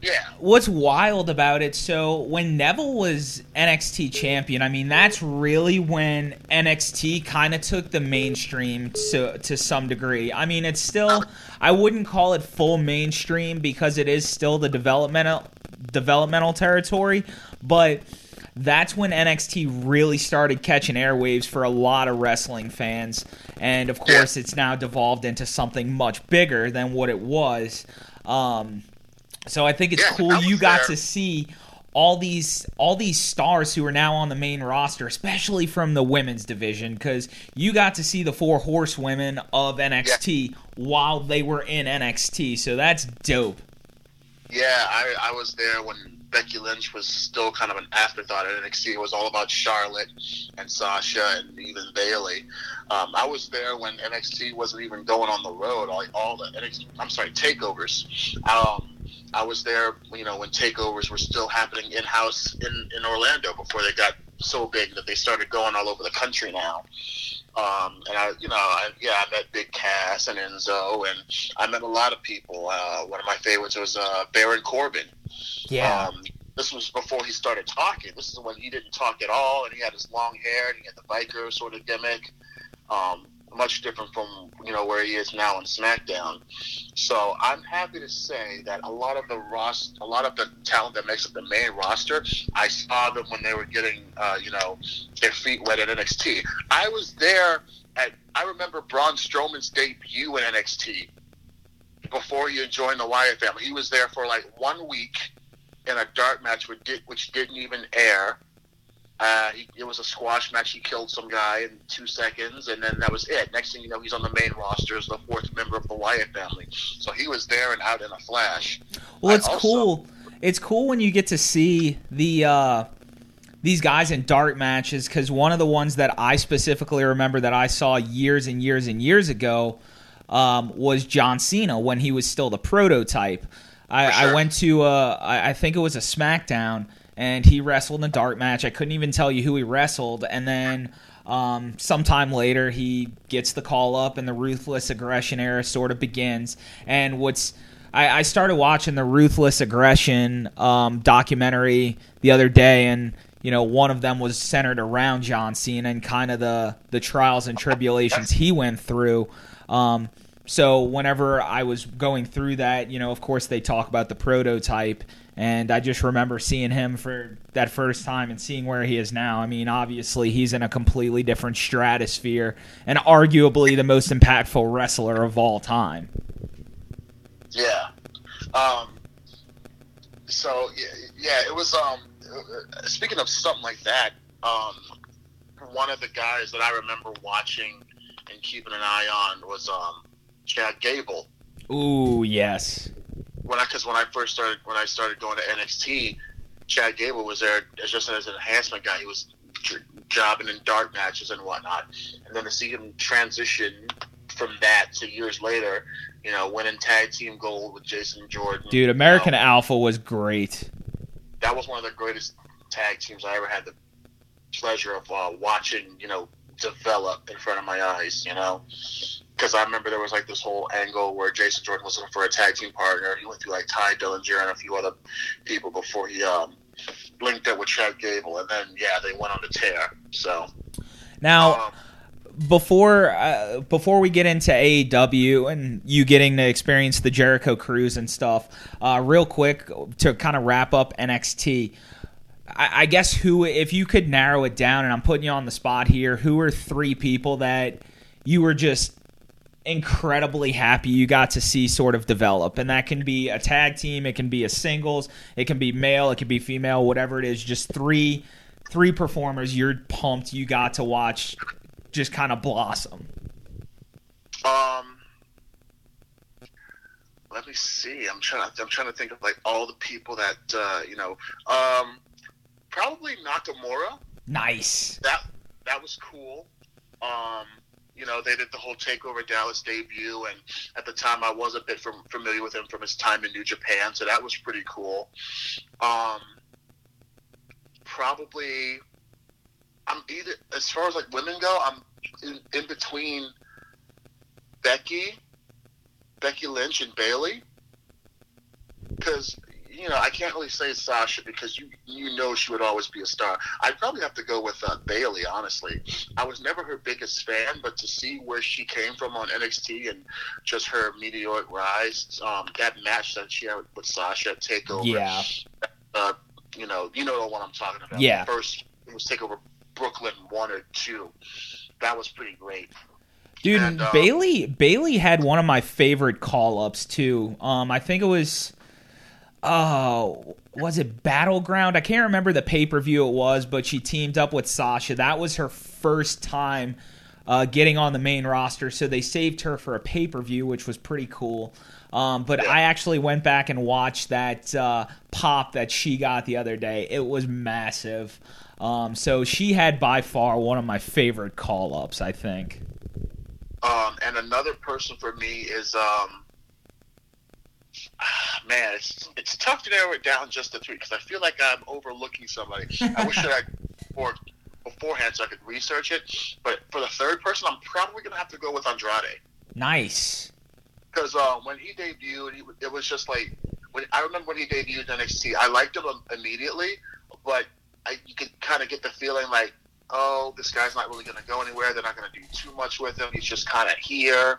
Yeah. What's wild about it, so when Neville was N X T champion, I mean, that's really when N X T kind of took the mainstream to, to some degree. I mean, it's still, I wouldn't call it full mainstream because it is still the developmental developmental territory, but that's when N X T really started catching airwaves for a lot of wrestling fans. And, of course, it's now devolved into something much bigger than what it was. Um... So I think it's yeah, cool you got there to see all these all these stars who are now on the main roster, especially from the women's division, because you got to see the four horsewomen of N X T yeah. while they were in N X T. So that's dope. Yeah, I, I was there when Becky Lynch was still kind of an afterthought at N X T. It was all about Charlotte and Sasha and even Bayley. Um, I was there when N X T wasn't even going on the road. All, all the N X T, I'm sorry, takeovers. Um, I was there, you know, when takeovers were still happening in-house in, in Orlando before they got so big that they started going all over the country now. Um, and I, you know, I, yeah, I met Big Cass and Enzo, and I met a lot of people. Uh, one of my favorites was uh, Baron Corbin. Yeah. Um, this was before he started talking. This is when he didn't talk at all, and he had his long hair, and he had the biker sort of gimmick. Um, much different from, you know, where he is now in SmackDown. So I'm happy to say that a lot of the ros- a lot of the talent that makes up the main roster, I saw them when they were getting, uh, you know, their feet wet at N X T. I was there at, I remember Braun Strowman's debut in N X T before he joined the Wyatt family. He was there for like one week in a dark match which, did, which didn't even air. Uh, he, it was a squash match. He killed some guy in two seconds, and then that was it. Next thing you know, he's on the main roster as the fourth member of the Wyatt family. So he was there and out in a flash. Well, it's also cool. It's cool when you get to see the uh, these guys in dark matches, because one of the ones that I specifically remember that I saw years and years and years ago um, was John Cena when he was still the prototype. I, sure. I went to, uh, I think it was a SmackDown, and he wrestled in a dark match. I couldn't even tell you who he wrestled. And then um, sometime later, he gets the call up, and the Ruthless Aggression era sort of begins. And what's I, I started watching the Ruthless Aggression um, documentary the other day, and you know, one of them was centered around John Cena and kind of the, the trials and tribulations he went through. Um, so whenever I was going through that, you know, of course they talk about the prototype, and I just remember seeing him for that first time and seeing where he is now. I mean, obviously he's in a completely different stratosphere and arguably the most impactful wrestler of all time. Yeah. Um, so, yeah, it was... Um... Speaking of something like that, um, one of the guys that I remember watching and keeping an eye on was um, Chad Gable. Ooh, yes. When I, because when I first started, when I started going to N X T, Chad Gable was there just as an enhancement guy. He was jobbing in dark matches and whatnot, and then to see him transition from that to years later, you know, winning tag team gold with Jason Jordan. Dude, American you know, Alpha was great. That was one of the greatest tag teams I ever had the pleasure of uh, watching, you know, develop in front of my eyes, you know, because I remember there was like this whole angle where Jason Jordan was looking for a tag team partner. He went through like Ty Dillinger and a few other people before he um, linked up with Chad Gable, and then yeah, they went on the tear. So now. Um, Before uh, before we get into A E W and you getting to experience the Jericho Cruise and stuff, uh, real quick to kind of wrap up N X T, I, I guess who, if you could narrow it down, and I'm putting you on the spot here, who are three people that you were just incredibly happy you got to see sort of develop? And that can be a tag team, it can be a singles, it can be male, it can be female, whatever it is, just three three performers you're pumped you got to watch just kind of blossom. Um, let me see. I'm trying. I'm trying to think of like all the people that uh, you know. Um, probably Nakamura. Nice. That that was cool. Um, you know, they did the whole Takeover Dallas debut, and at the time I was a bit from, familiar with him from his time in New Japan, so that was pretty cool. Um, probably. I'm either, as far as like women go, I'm in, in between Becky, Becky Lynch, and Bayley. Because, you know, I can't really say Sasha because you you know she would always be a star. I'd probably have to go with uh, Bayley, honestly. I was never her biggest fan, but to see where she came from on N X T and just her meteoric rise, um, that match that she had with Sasha at Takeover. Yeah. Uh, you know, you know what I'm talking about. Yeah. First, it was Takeover Brooklyn one or two. That was pretty great. Dude, and, um, Bayley Bayley had one of my favorite call-ups too. Um, I think it was oh, was it Battleground? I can't remember the pay-per-view it was, but she teamed up with Sasha. That was her first time uh, getting on the main roster, so they saved her for a pay-per-view, which was pretty cool. Um, but yeah. I actually went back and watched that uh, pop that she got the other day. It was massive. Um, so she had by far one of my favorite call-ups, I think. Um, and another person for me is, um, man, it's, it's tough to narrow it down just to three because I feel like I'm overlooking somebody. I wish that I before, beforehand so I could research it. But for the third person, I'm probably going to have to go with Andrade. Nice. Because um, when he debuted, it was just like, when, I remember when he debuted in N X T, I liked him immediately, but I, you could kind of get the feeling like, oh, this guy's not really going to go anywhere. They're not going to do too much with him. He's just kind of here.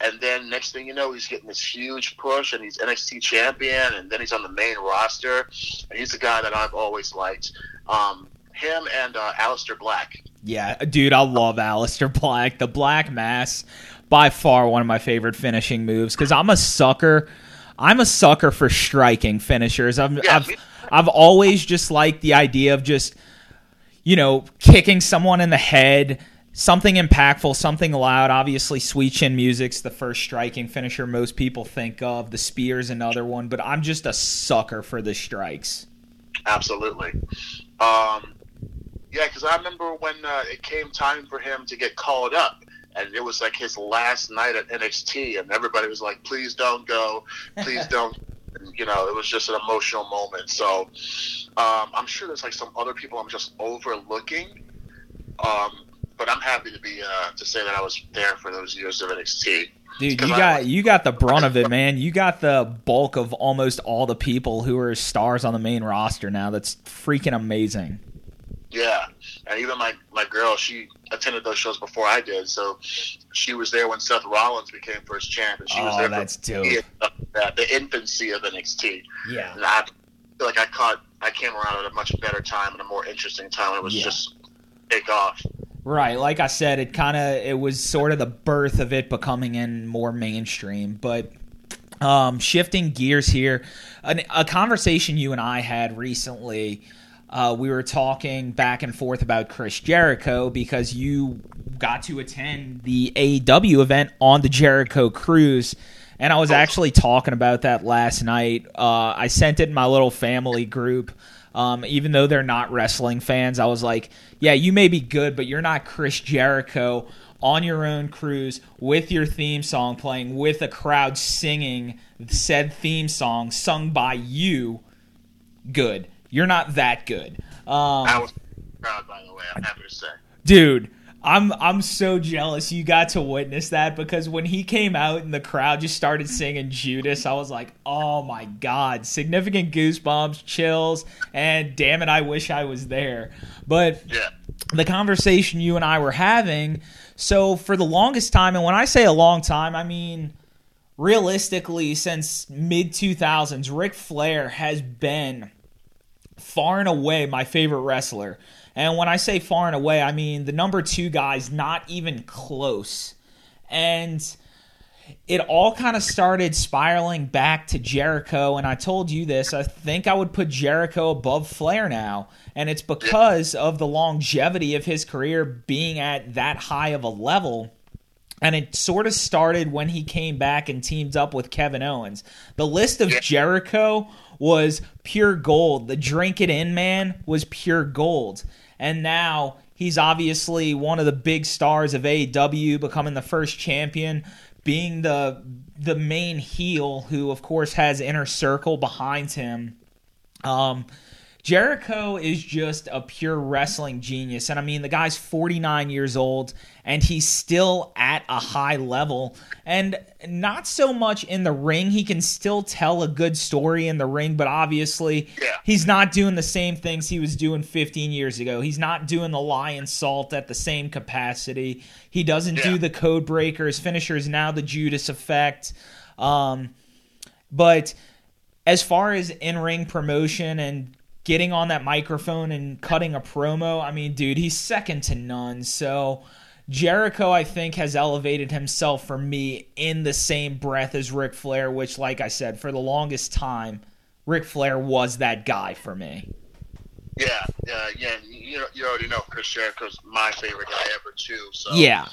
And then next thing you know, he's getting this huge push, and he's N X T champion, and then he's on the main roster. And he's a guy that I've always liked. Um, him and uh, Aleister Black. Yeah, dude, I love Aleister Black. The Black Mass, by far one of my favorite finishing moves because I'm a sucker. I'm a sucker for striking finishers. I'm, yeah, I've... Me- I've always just liked the idea of just, you know, kicking someone in the head, something impactful, something loud. Obviously, Sweet Chin Music's the first striking finisher most people think of. The Spear's another one, but I'm just a sucker for the strikes. Absolutely. Um, yeah, because I remember when uh, it came time for him to get called up, and it was like his last night at N X T, and everybody was like, please don't go, please don't. You know, it was just an emotional moment. So um, I'm sure there's like some other people I'm just overlooking, um, but I'm happy to be uh, to say that I was there for those years of N X T. Dude, you got I, you got the brunt of it, man. You got the bulk of almost all the people who are stars on the main roster now. That's freaking amazing. Yeah, and even my, my girl, she attended those shows before I did, so she was there when Seth Rollins became first champ, and she oh, was there that's for dope. The, the infancy of N X T. Yeah, and I feel like I caught, I came around at a much better time and a more interesting time. It was yeah. just take off. Right, like I said, it kind of it was sort of the birth of it becoming in more mainstream, but. Um, shifting gears here, An, a conversation you and I had recently, uh, we were talking back and forth about Chris Jericho because you got to attend the A E W event on the Jericho Cruise, and I was actually talking about that last night. Uh, I sent it in my little family group. Um, even though they're not wrestling fans, I was like, yeah, you may be good, but you're not Chris Jericho on your own cruise with your theme song playing, with a crowd singing said theme song sung by you. Good. You're not that good. Um, I was proud, by the way, I'm happy to say. Dude, I'm I'm so jealous you got to witness that, because when he came out and the crowd just started singing Judas, I was like, oh my God, significant goosebumps, chills, and damn it, I wish I was there. But yeah. The conversation you and I were having, so for the longest time, and when I say a long time, I mean realistically since mid two thousands, Ric Flair has been far and away my favorite wrestler. And when I say far and away, I mean the number two guy's not even close. And it all kind of started spiraling back to Jericho. And I told you this, I think I would put Jericho above Flair now. And it's because of the longevity of his career being at that high of a level. And it sort of started when he came back and teamed up with Kevin Owens. The list of Jericho was pure gold. The drink it in man was pure gold. And now he's obviously one of the big stars of A E W, becoming the first champion, being the the main heel who, of course, has Inner Circle behind him. Um, Jericho is just a pure wrestling genius. And, I mean, the guy's forty-nine years old, and he's still at a high level. And not so much in the ring. He can still tell a good story in the ring, but obviously yeah. he's not doing the same things he was doing fifteen years ago. He's not doing the lion salt at the same capacity. He doesn't yeah. do the code breakers. Finisher is now the Judas effect. Um, but as far as in-ring promotion and getting on that microphone and cutting a promo, I mean, dude, he's second to none. So Jericho, I think, has elevated himself for me in the same breath as Ric Flair, which, like I said, for the longest time, Ric Flair was that guy for me. Yeah, yeah, yeah. You, you already know Chris Jericho's my favorite guy ever, too. So yeah.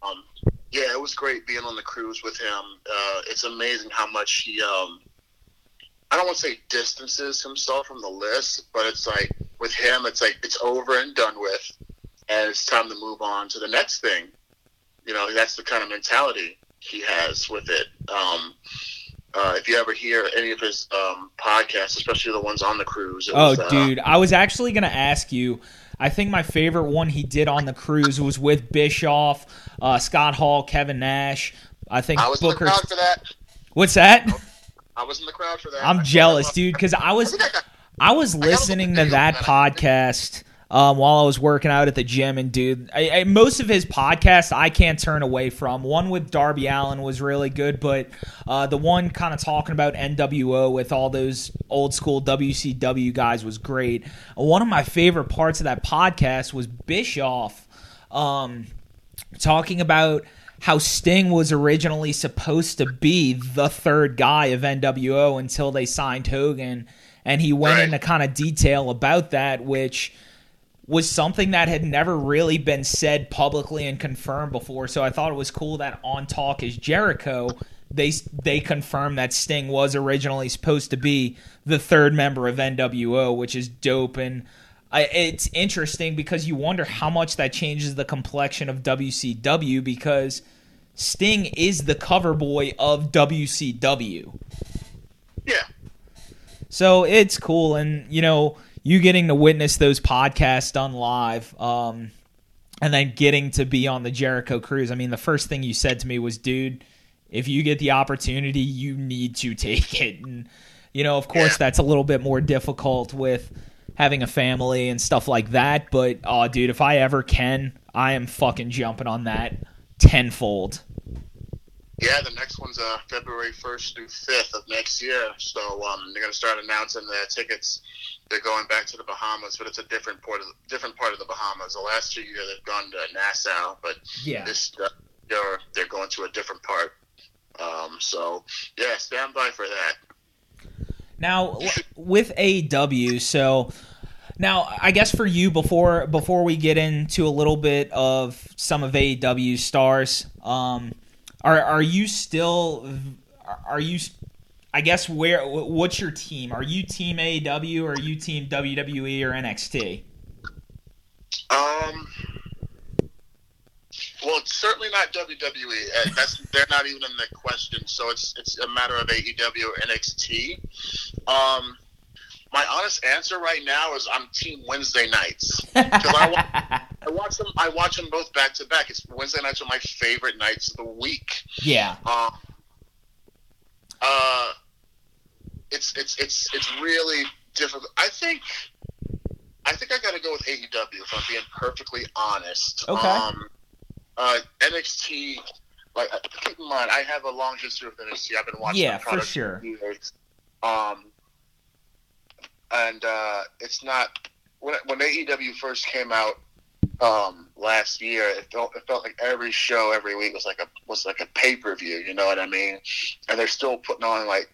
Um, yeah, it was great being on the cruise with him. Uh, it's amazing how much he... Um, I don't want to say distances himself from the list, but it's like with him, it's like it's over and done with, and it's time to move on to the next thing. You know, that's the kind of mentality he has with it. Um, uh, if you ever hear any of his um, podcasts, especially the ones on the cruise. It was, oh, dude, uh, I was actually going to ask you. I think my favorite one he did on the cruise was with Bischoff, uh, Scott Hall, Kevin Nash. I think I was Booker. Proud for that. What's that? I was in the crowd for that. I'm I jealous, dude, because I was I, got, I was listening I to that podcast um, while I was working out at the gym, and dude, I, I, most of his podcasts I can't turn away from. One with Darby Allin was really good, but uh, the one kind of talking about N W O with all those old school W C W guys was great. One of my favorite parts of that podcast was Bischoff um, talking about how Sting was originally supposed to be the third guy of N W O until they signed Hogan, and he went right into kind of detail about that, which was something that had never really been said publicly and confirmed before. So I thought it was cool that on Talk is Jericho, they they confirmed that Sting was originally supposed to be the third member of N W O, which is dope. And I, it's interesting because you wonder how much that changes the complexion of W C W, because Sting is the cover boy of W C W. Yeah. So it's cool, and you know, you getting to witness those podcasts done live, um, and then getting to be on the Jericho Cruise. I mean, the first thing you said to me was, dude, if you get the opportunity, you need to take it. And, you know, of course, that's a little bit more difficult with having a family and stuff like that. But, oh, dude, if I ever can, I am fucking jumping on that tenfold. Yeah, the next one's uh, February first through fifth of next year. So um, they're going to start announcing the tickets. They're going back to the Bahamas, but it's a different part of the, different part of the Bahamas. The last two years they've gone to Nassau, but yeah. this uh, they're they're going to a different part. Um, so yeah, stand by for that. Now with A E W, so now I guess for you, before before we get into a little bit of some of A E W's stars, um, are are you still are you? I guess, where? What's your team? Are you team A E W or are you team W W E or N X T? Um, well, it's certainly not W W E. That's, they're not even in the question, so it's it's a matter of A E W or N X T. Um, my honest answer right now is I'm team Wednesday nights. I, wa- I watch them. I watch them both back to back. It's Wednesday nights are my favorite nights of the week. Yeah. Um. Uh, It's it's it's it's really difficult. I think I think I gotta go with A E W if I'm being perfectly honest. Okay. Um, uh, N X T, like keep in mind, I have a long history with N X T. I've been watching. Yeah, the for sure. Years. Um, and uh, it's not when when A E W first came out um, last year. It felt it felt like every show every week was like a was like a pay per view. You know what I mean? And they're still putting on like.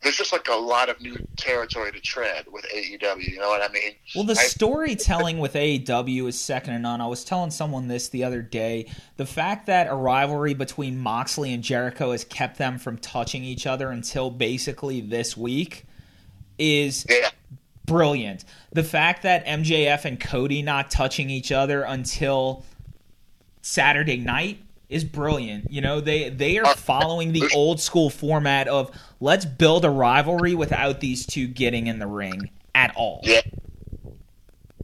There's just like a lot of new territory to tread with A E W, you know what I mean? Well, the storytelling with A E W is second to none. I was telling someone this the other day. The fact that a rivalry between Moxley and Jericho has kept them from touching each other until basically this week is yeah. brilliant. The fact that M J F and Cody not touching each other until Saturday night is brilliant. You know, they they are following the old school format of let's build a rivalry without these two getting in the ring at all. Yeah,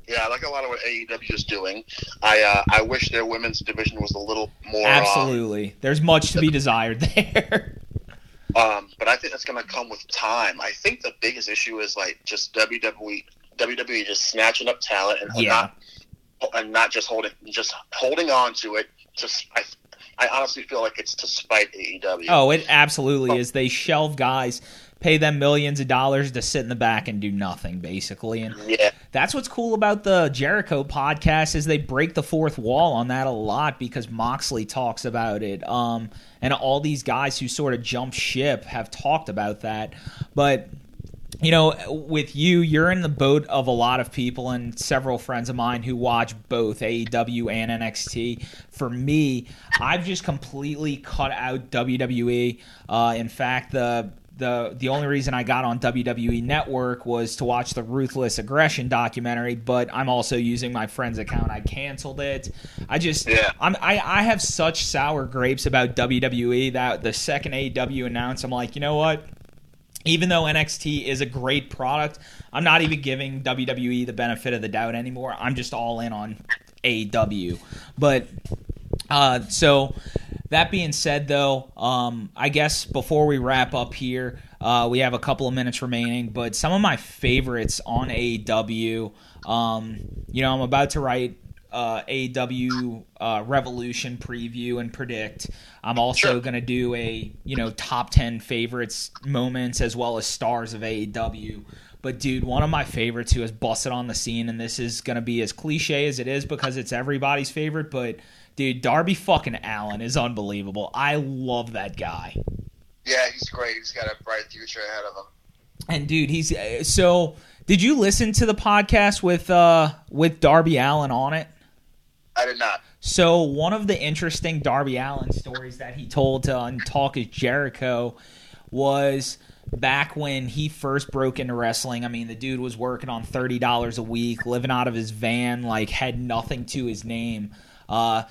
yeah, I like a lot of what A E W is doing. I uh, I wish their women's division was a little more. Absolutely, um, there's much to be desired there. Um, but I think that's going to come with time. I think the biggest issue is like just W W E W W E just snatching up talent and yeah. not and not just holding just holding on to it. Just I. I honestly feel like it's to spite A E W. Oh, it absolutely oh. is. They shelve guys, pay them millions of dollars to sit in the back and do nothing, basically. And yeah. that's what's cool about the Jericho podcast is they break the fourth wall on that a lot because Moxley talks about it. Um, and all these guys who sort of jump ship have talked about that. But, you know, with you, you're in the boat of a lot of people and several friends of mine who watch both A E W and N X T. For me, I've just completely cut out W W E. Uh, in fact, the the the only reason I got on W W E Network was to watch the Ruthless Aggression documentary, but I'm also using my friend's account. I canceled it. I just yeah. I'm, I, I have such sour grapes about W W E that the second A E W announced, I'm like, you know what? Even though N X T is a great product, I'm not even giving W W E the benefit of the doubt anymore. I'm just all in on A E W. But uh, so that being said, though, um, I guess before we wrap up here, uh, we have a couple of minutes remaining. But some of my favorites on A E W, um, you know, I'm about to write uh, A E W uh, Revolution preview and predict. I'm also sure. going to do a, you know, top ten favorites moments as well as stars of A E W. But, dude, one of my favorites who has busted on the scene, and this is going to be as cliche as it is because it's everybody's favorite, but, dude, Darby fucking Allin is unbelievable. I love that guy. Yeah, he's great. He's got a bright future ahead of him. And, dude, he's – so did you listen to the podcast with uh, with Darby Allin on it? I did not. So one of the interesting Darby Allin stories that he told on Talk is Jericho was back when he first broke into wrestling, I mean, the dude was working on thirty dollars a week, living out of his van, like had nothing to his name. Uh,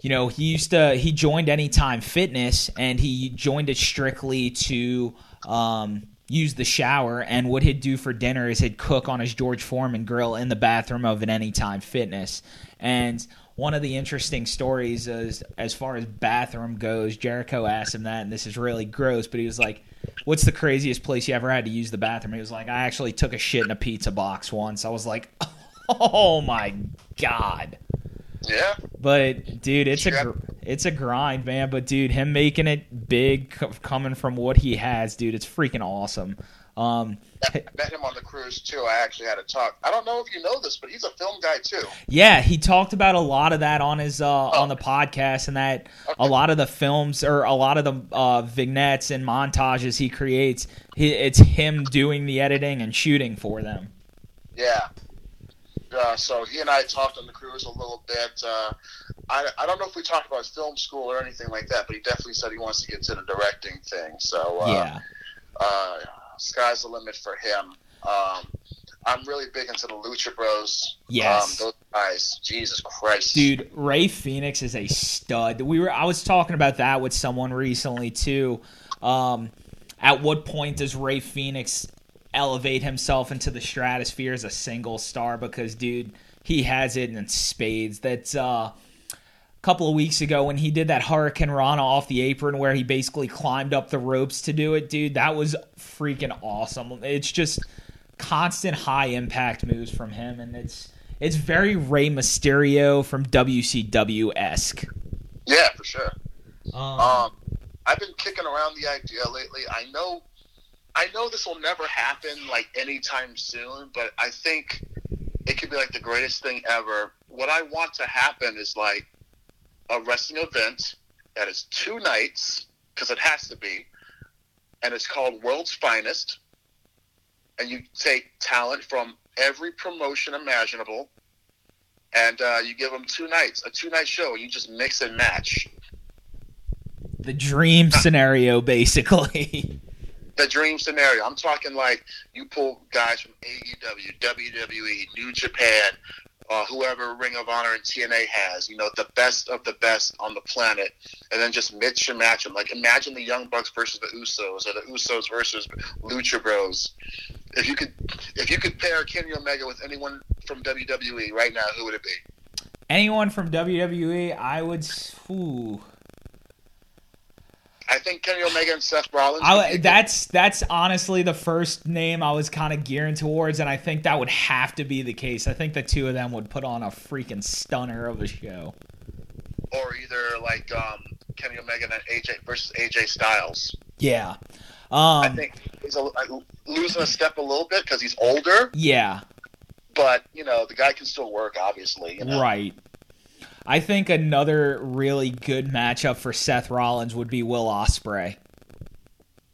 you know, he used to, he joined Anytime Fitness, and he joined it strictly to um, use the shower. And what he'd do for dinner is he'd cook on his George Foreman grill in the bathroom of an Anytime Fitness. And one of the interesting stories is, as far as bathroom goes, Jericho asked him that, and this is really gross, but he was like, what's the craziest place you ever had to use the bathroom? He was like, I actually took a shit in a pizza box once. I was like, oh my God. Yeah. But, dude, it's yeah. a it's a grind, man. But, dude, him making it big, coming from what he has, dude, it's freaking awesome. Um, I met him on the cruise too. I actually had a talk. I don't know if you know this, but he's a film guy too. Yeah, he talked about a lot of that on his uh, oh. on the podcast, and that okay. a lot of the films or a lot of the uh, vignettes and montages he creates, he, it's him doing the editing and shooting for them. Yeah. Uh, so he and I talked on the cruise a little bit. Uh, I, I don't know if we talked about film school or anything like that, but he definitely said he wants to get to the directing thing. So uh, yeah. Uh, sky's the limit for him. Um, I'm really big into the Lucha Bros. Yes, um, those guys. Jesus Christ, dude. Ray Phoenix is a stud. We were. I was talking about that with someone recently too. Um, at what point does Ray Phoenix elevate himself into the stratosphere as a single star? Because, dude, he has it in spades. That's uh, a couple of weeks ago when he did that Hurricane Rana off the apron where he basically climbed up the ropes to do it, dude, that was freaking awesome. It's just constant high impact moves from him, and it's it's very Rey Mysterio from W C W-esque. Yeah, for sure. Um, um, I've been kicking around the idea lately. I know I know this will never happen, like, anytime soon, but I think it could be, like, the greatest thing ever. What I want to happen is, like, a wrestling event that is two nights, because it has to be, and it's called World's Finest, and you take talent from every promotion imaginable, and uh, you give them two nights, a two-night show, and you just mix and match. The dream scenario, basically. The dream scenario. I'm talking like you pull guys from A E W, W W E, New Japan, uh, whoever Ring of Honor and T N A has. You know, the best of the best on the planet, and then just mix and match them. Like, imagine the Young Bucks versus the Usos, or the Usos versus Lucha Bros. If you could, if you could pair Kenny Omega with anyone from W W E right now, who would it be? Anyone from W W E, I would. Ooh. I think Kenny Omega and Seth Rollins. I, that's that's honestly the first name I was kind of gearing towards, and I think that would have to be the case. I think the two of them would put on a freaking stunner of a show. Or either like um, Kenny Omega and A J versus A J Styles. Yeah, um, I think he's a, losing a step a little bit because he's older. Yeah, but you know the guy can still work, obviously. You know? Right. I think another really good matchup for Seth Rollins would be Will Ospreay.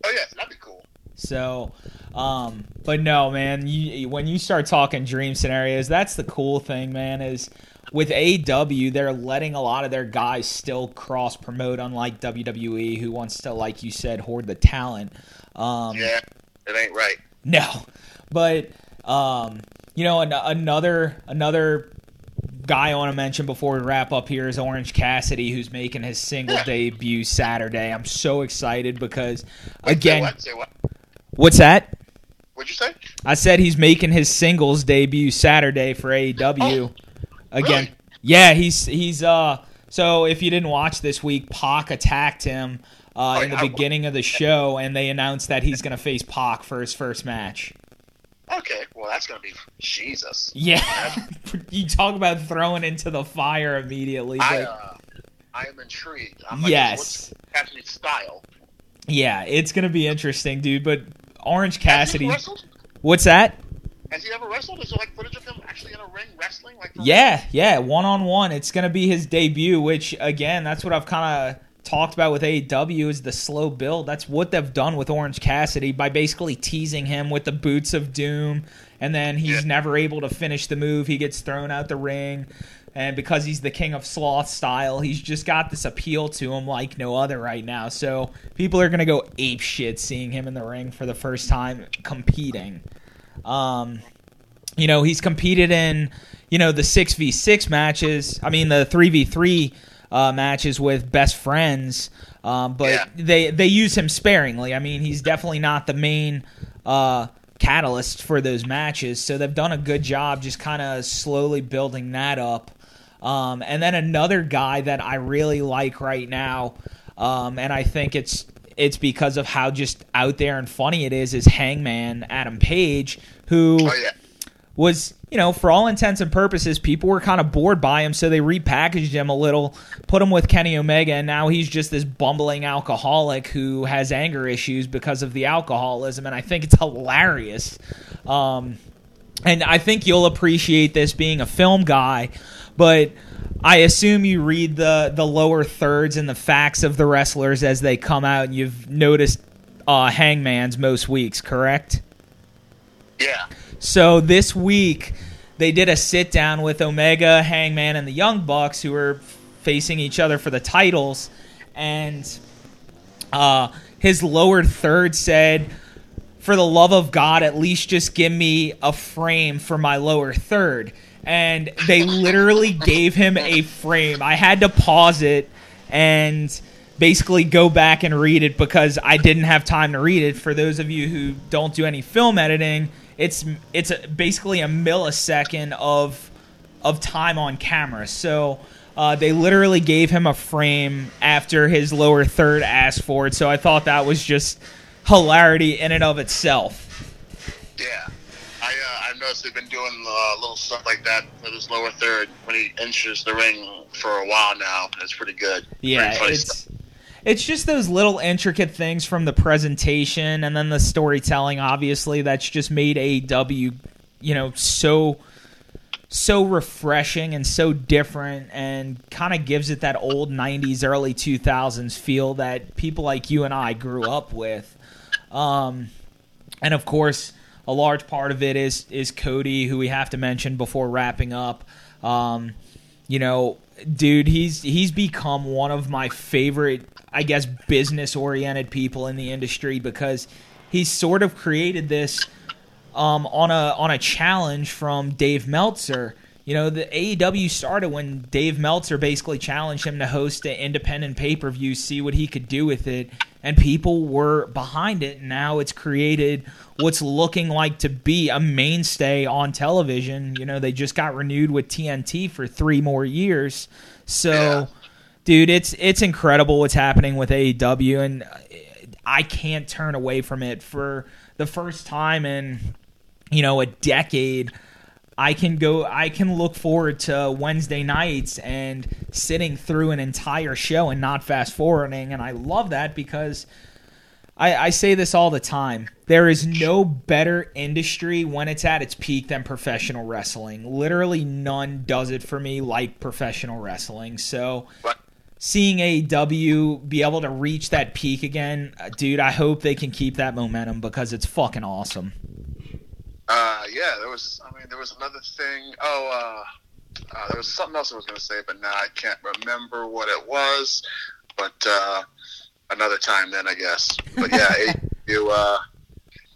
Oh, yeah, that'd be cool. So, um, but no, man, you, when you start talking dream scenarios, that's the cool thing, man, is with A E W, they're letting a lot of their guys still cross-promote, unlike W W E, who wants to, like you said, hoard the talent. Um, yeah, it ain't right. No, but, um, you know, an- another another... guy I want to mention before we wrap up here is Orange Cassidy, who's making his single yeah. debut Saturday. I'm so excited because, Wait, again, say what? Say what? What's that? What'd you say? I said he's making his singles debut Saturday for A E W. Oh, again, really? Yeah, he's he's uh. So if you didn't watch this week, Pac attacked him uh, oh, in the I beginning won. of the show, and they announced that he's going to face Pac for his first match. Okay, well, that's going to be Jesus. Yeah, you talk about throwing into the fire immediately. But... I, uh, I am intrigued. I'm like, yes. What's his style? Yeah, it's going to be interesting, dude, but Orange Cassidy... Has he ever wrestled? What's that? Has he ever wrestled? Is there, like, footage of him actually in a ring wrestling? Like yeah, yeah, one-on-one. It's going to be his debut, which, again, that's what I've kind of... talked about with A E W is the slow build. That's what they've done with Orange Cassidy by basically teasing him with the boots of doom and then he's yeah. never able to finish the move. He gets thrown out the ring, and because he's the king of sloth style, he's just got this appeal to him like no other right now. So people are going to go apeshit seeing him in the ring for the first time competing. Um, you know, he's competed in, you know, the six v six matches. I mean, the three v three uh, matches with best friends. Um, but yeah. they, they use him sparingly. I mean, he's definitely not the main uh, catalyst for those matches. So they've done a good job just kind of slowly building that up. Um, and then another guy that I really like right now, um, and I think it's it's because of how just out there and funny it is, is Hangman Adam Page, who oh, yeah. was, you know, for all intents and purposes, people were kind of bored by him, so they repackaged him a little, put him with Kenny Omega, and now he's just this bumbling alcoholic who has anger issues because of the alcoholism, and I think it's hilarious. Um, and I think you'll appreciate this being a film guy, but I assume you read the, the lower thirds and the facts of the wrestlers as they come out, and you've noticed uh, Hangman's most weeks, correct? Yeah. So this week, they did a sit-down with Omega, Hangman, and the Young Bucks, who were facing each other for the titles, and uh, his lower third said, for the love of God, at least just give me a frame for my lower third. And they literally gave him a frame. I had to pause it and basically go back and read it because I didn't have time to read it. For those of you who don't do any film editing, it's it's a, basically a millisecond of of time on camera. So uh, they literally gave him a frame after his lower third asked for it. So I thought that was just hilarity in and of itself. Yeah, I, uh, I've noticed they've been doing uh, little stuff like that with his lower third when he enters the ring for a while now. It's pretty good. Yeah, pretty it's stuff. It's just those little intricate things from the presentation and then the storytelling, obviously, that's just made A E W, you know, so so refreshing and so different, and kind of gives it that old nineties, early two thousands feel that people like you and I grew up with. Um, and, of course, a large part of it is, is Cody, who we have to mention before wrapping up. Um, you know, dude, he's he's become one of my favorite, I guess, business-oriented people in the industry, because he's sort of created this um, on a on a challenge from Dave Meltzer. You know, the A E W started when Dave Meltzer basically challenged him to host an independent pay-per-view, see what he could do with it, and people were behind it. Now it's created what's looking like to be a mainstay on television. You know, they just got renewed with T N T for three more years, so... Yeah. Dude, it's it's incredible what's happening with A E W, and I can't turn away from it. For the first time in, you know, a decade, I can go. I can look forward to Wednesday nights and sitting through an entire show and not fast forwarding, and I love that because I, I say this all the time. There is no better industry when it's at its peak than professional wrestling. Literally, none does it for me like professional wrestling. So. Seeing A E W be able to reach that peak again, dude, I hope they can keep that momentum because it's fucking awesome. Uh, yeah, there was, I mean, there was another thing. Oh, uh, uh there was something else I was going to say, but now I can't remember what it was, but, uh, another time then, I guess. But yeah, A E W, uh,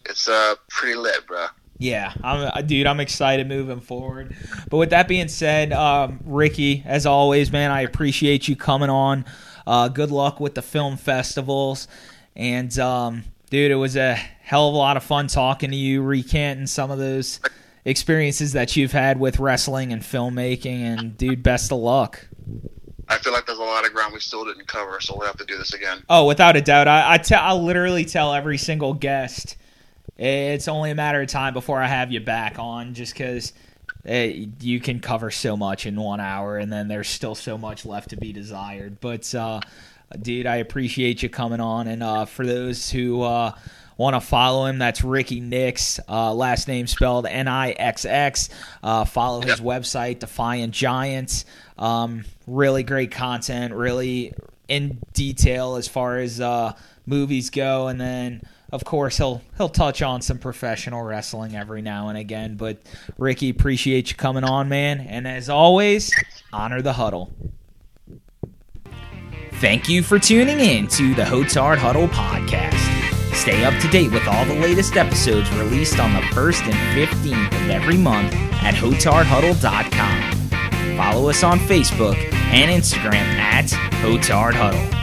it's, uh, pretty lit, bro. Yeah, I'm, dude, I'm excited moving forward. But with that being said, um, Ricky, as always, man, I appreciate you coming on. Uh, good luck with the film festivals. And, um, dude, it was a hell of a lot of fun talking to you, recanting some of those experiences that you've had with wrestling and filmmaking. And, dude, best of luck. I feel like there's a lot of ground we still didn't cover, so we'll have to do this again. Oh, without a doubt. I, I, te- I literally tell every single guest, it's only a matter of time before I have you back on, just because hey, you can cover so much in one hour, and then there's still so much left to be desired. But, uh, dude, I appreciate you coming on. And uh, for those who uh, want to follow him, that's Ricky Nix, uh, last name spelled N I X X. Uh, follow his yep. website, Defiant Giants. Um, really great content, really in detail as far as uh, movies go. And then... of course, he'll he'll touch on some professional wrestling every now and again. But, Ricky, appreciate you coming on, man. And as always, honor the huddle. Thank you for tuning in to the Hotard Huddle Podcast. Stay up to date with all the latest episodes released on the first and fifteenth of every month at Hotard Huddle dot com. Follow us on Facebook and Instagram at Hotard Huddle.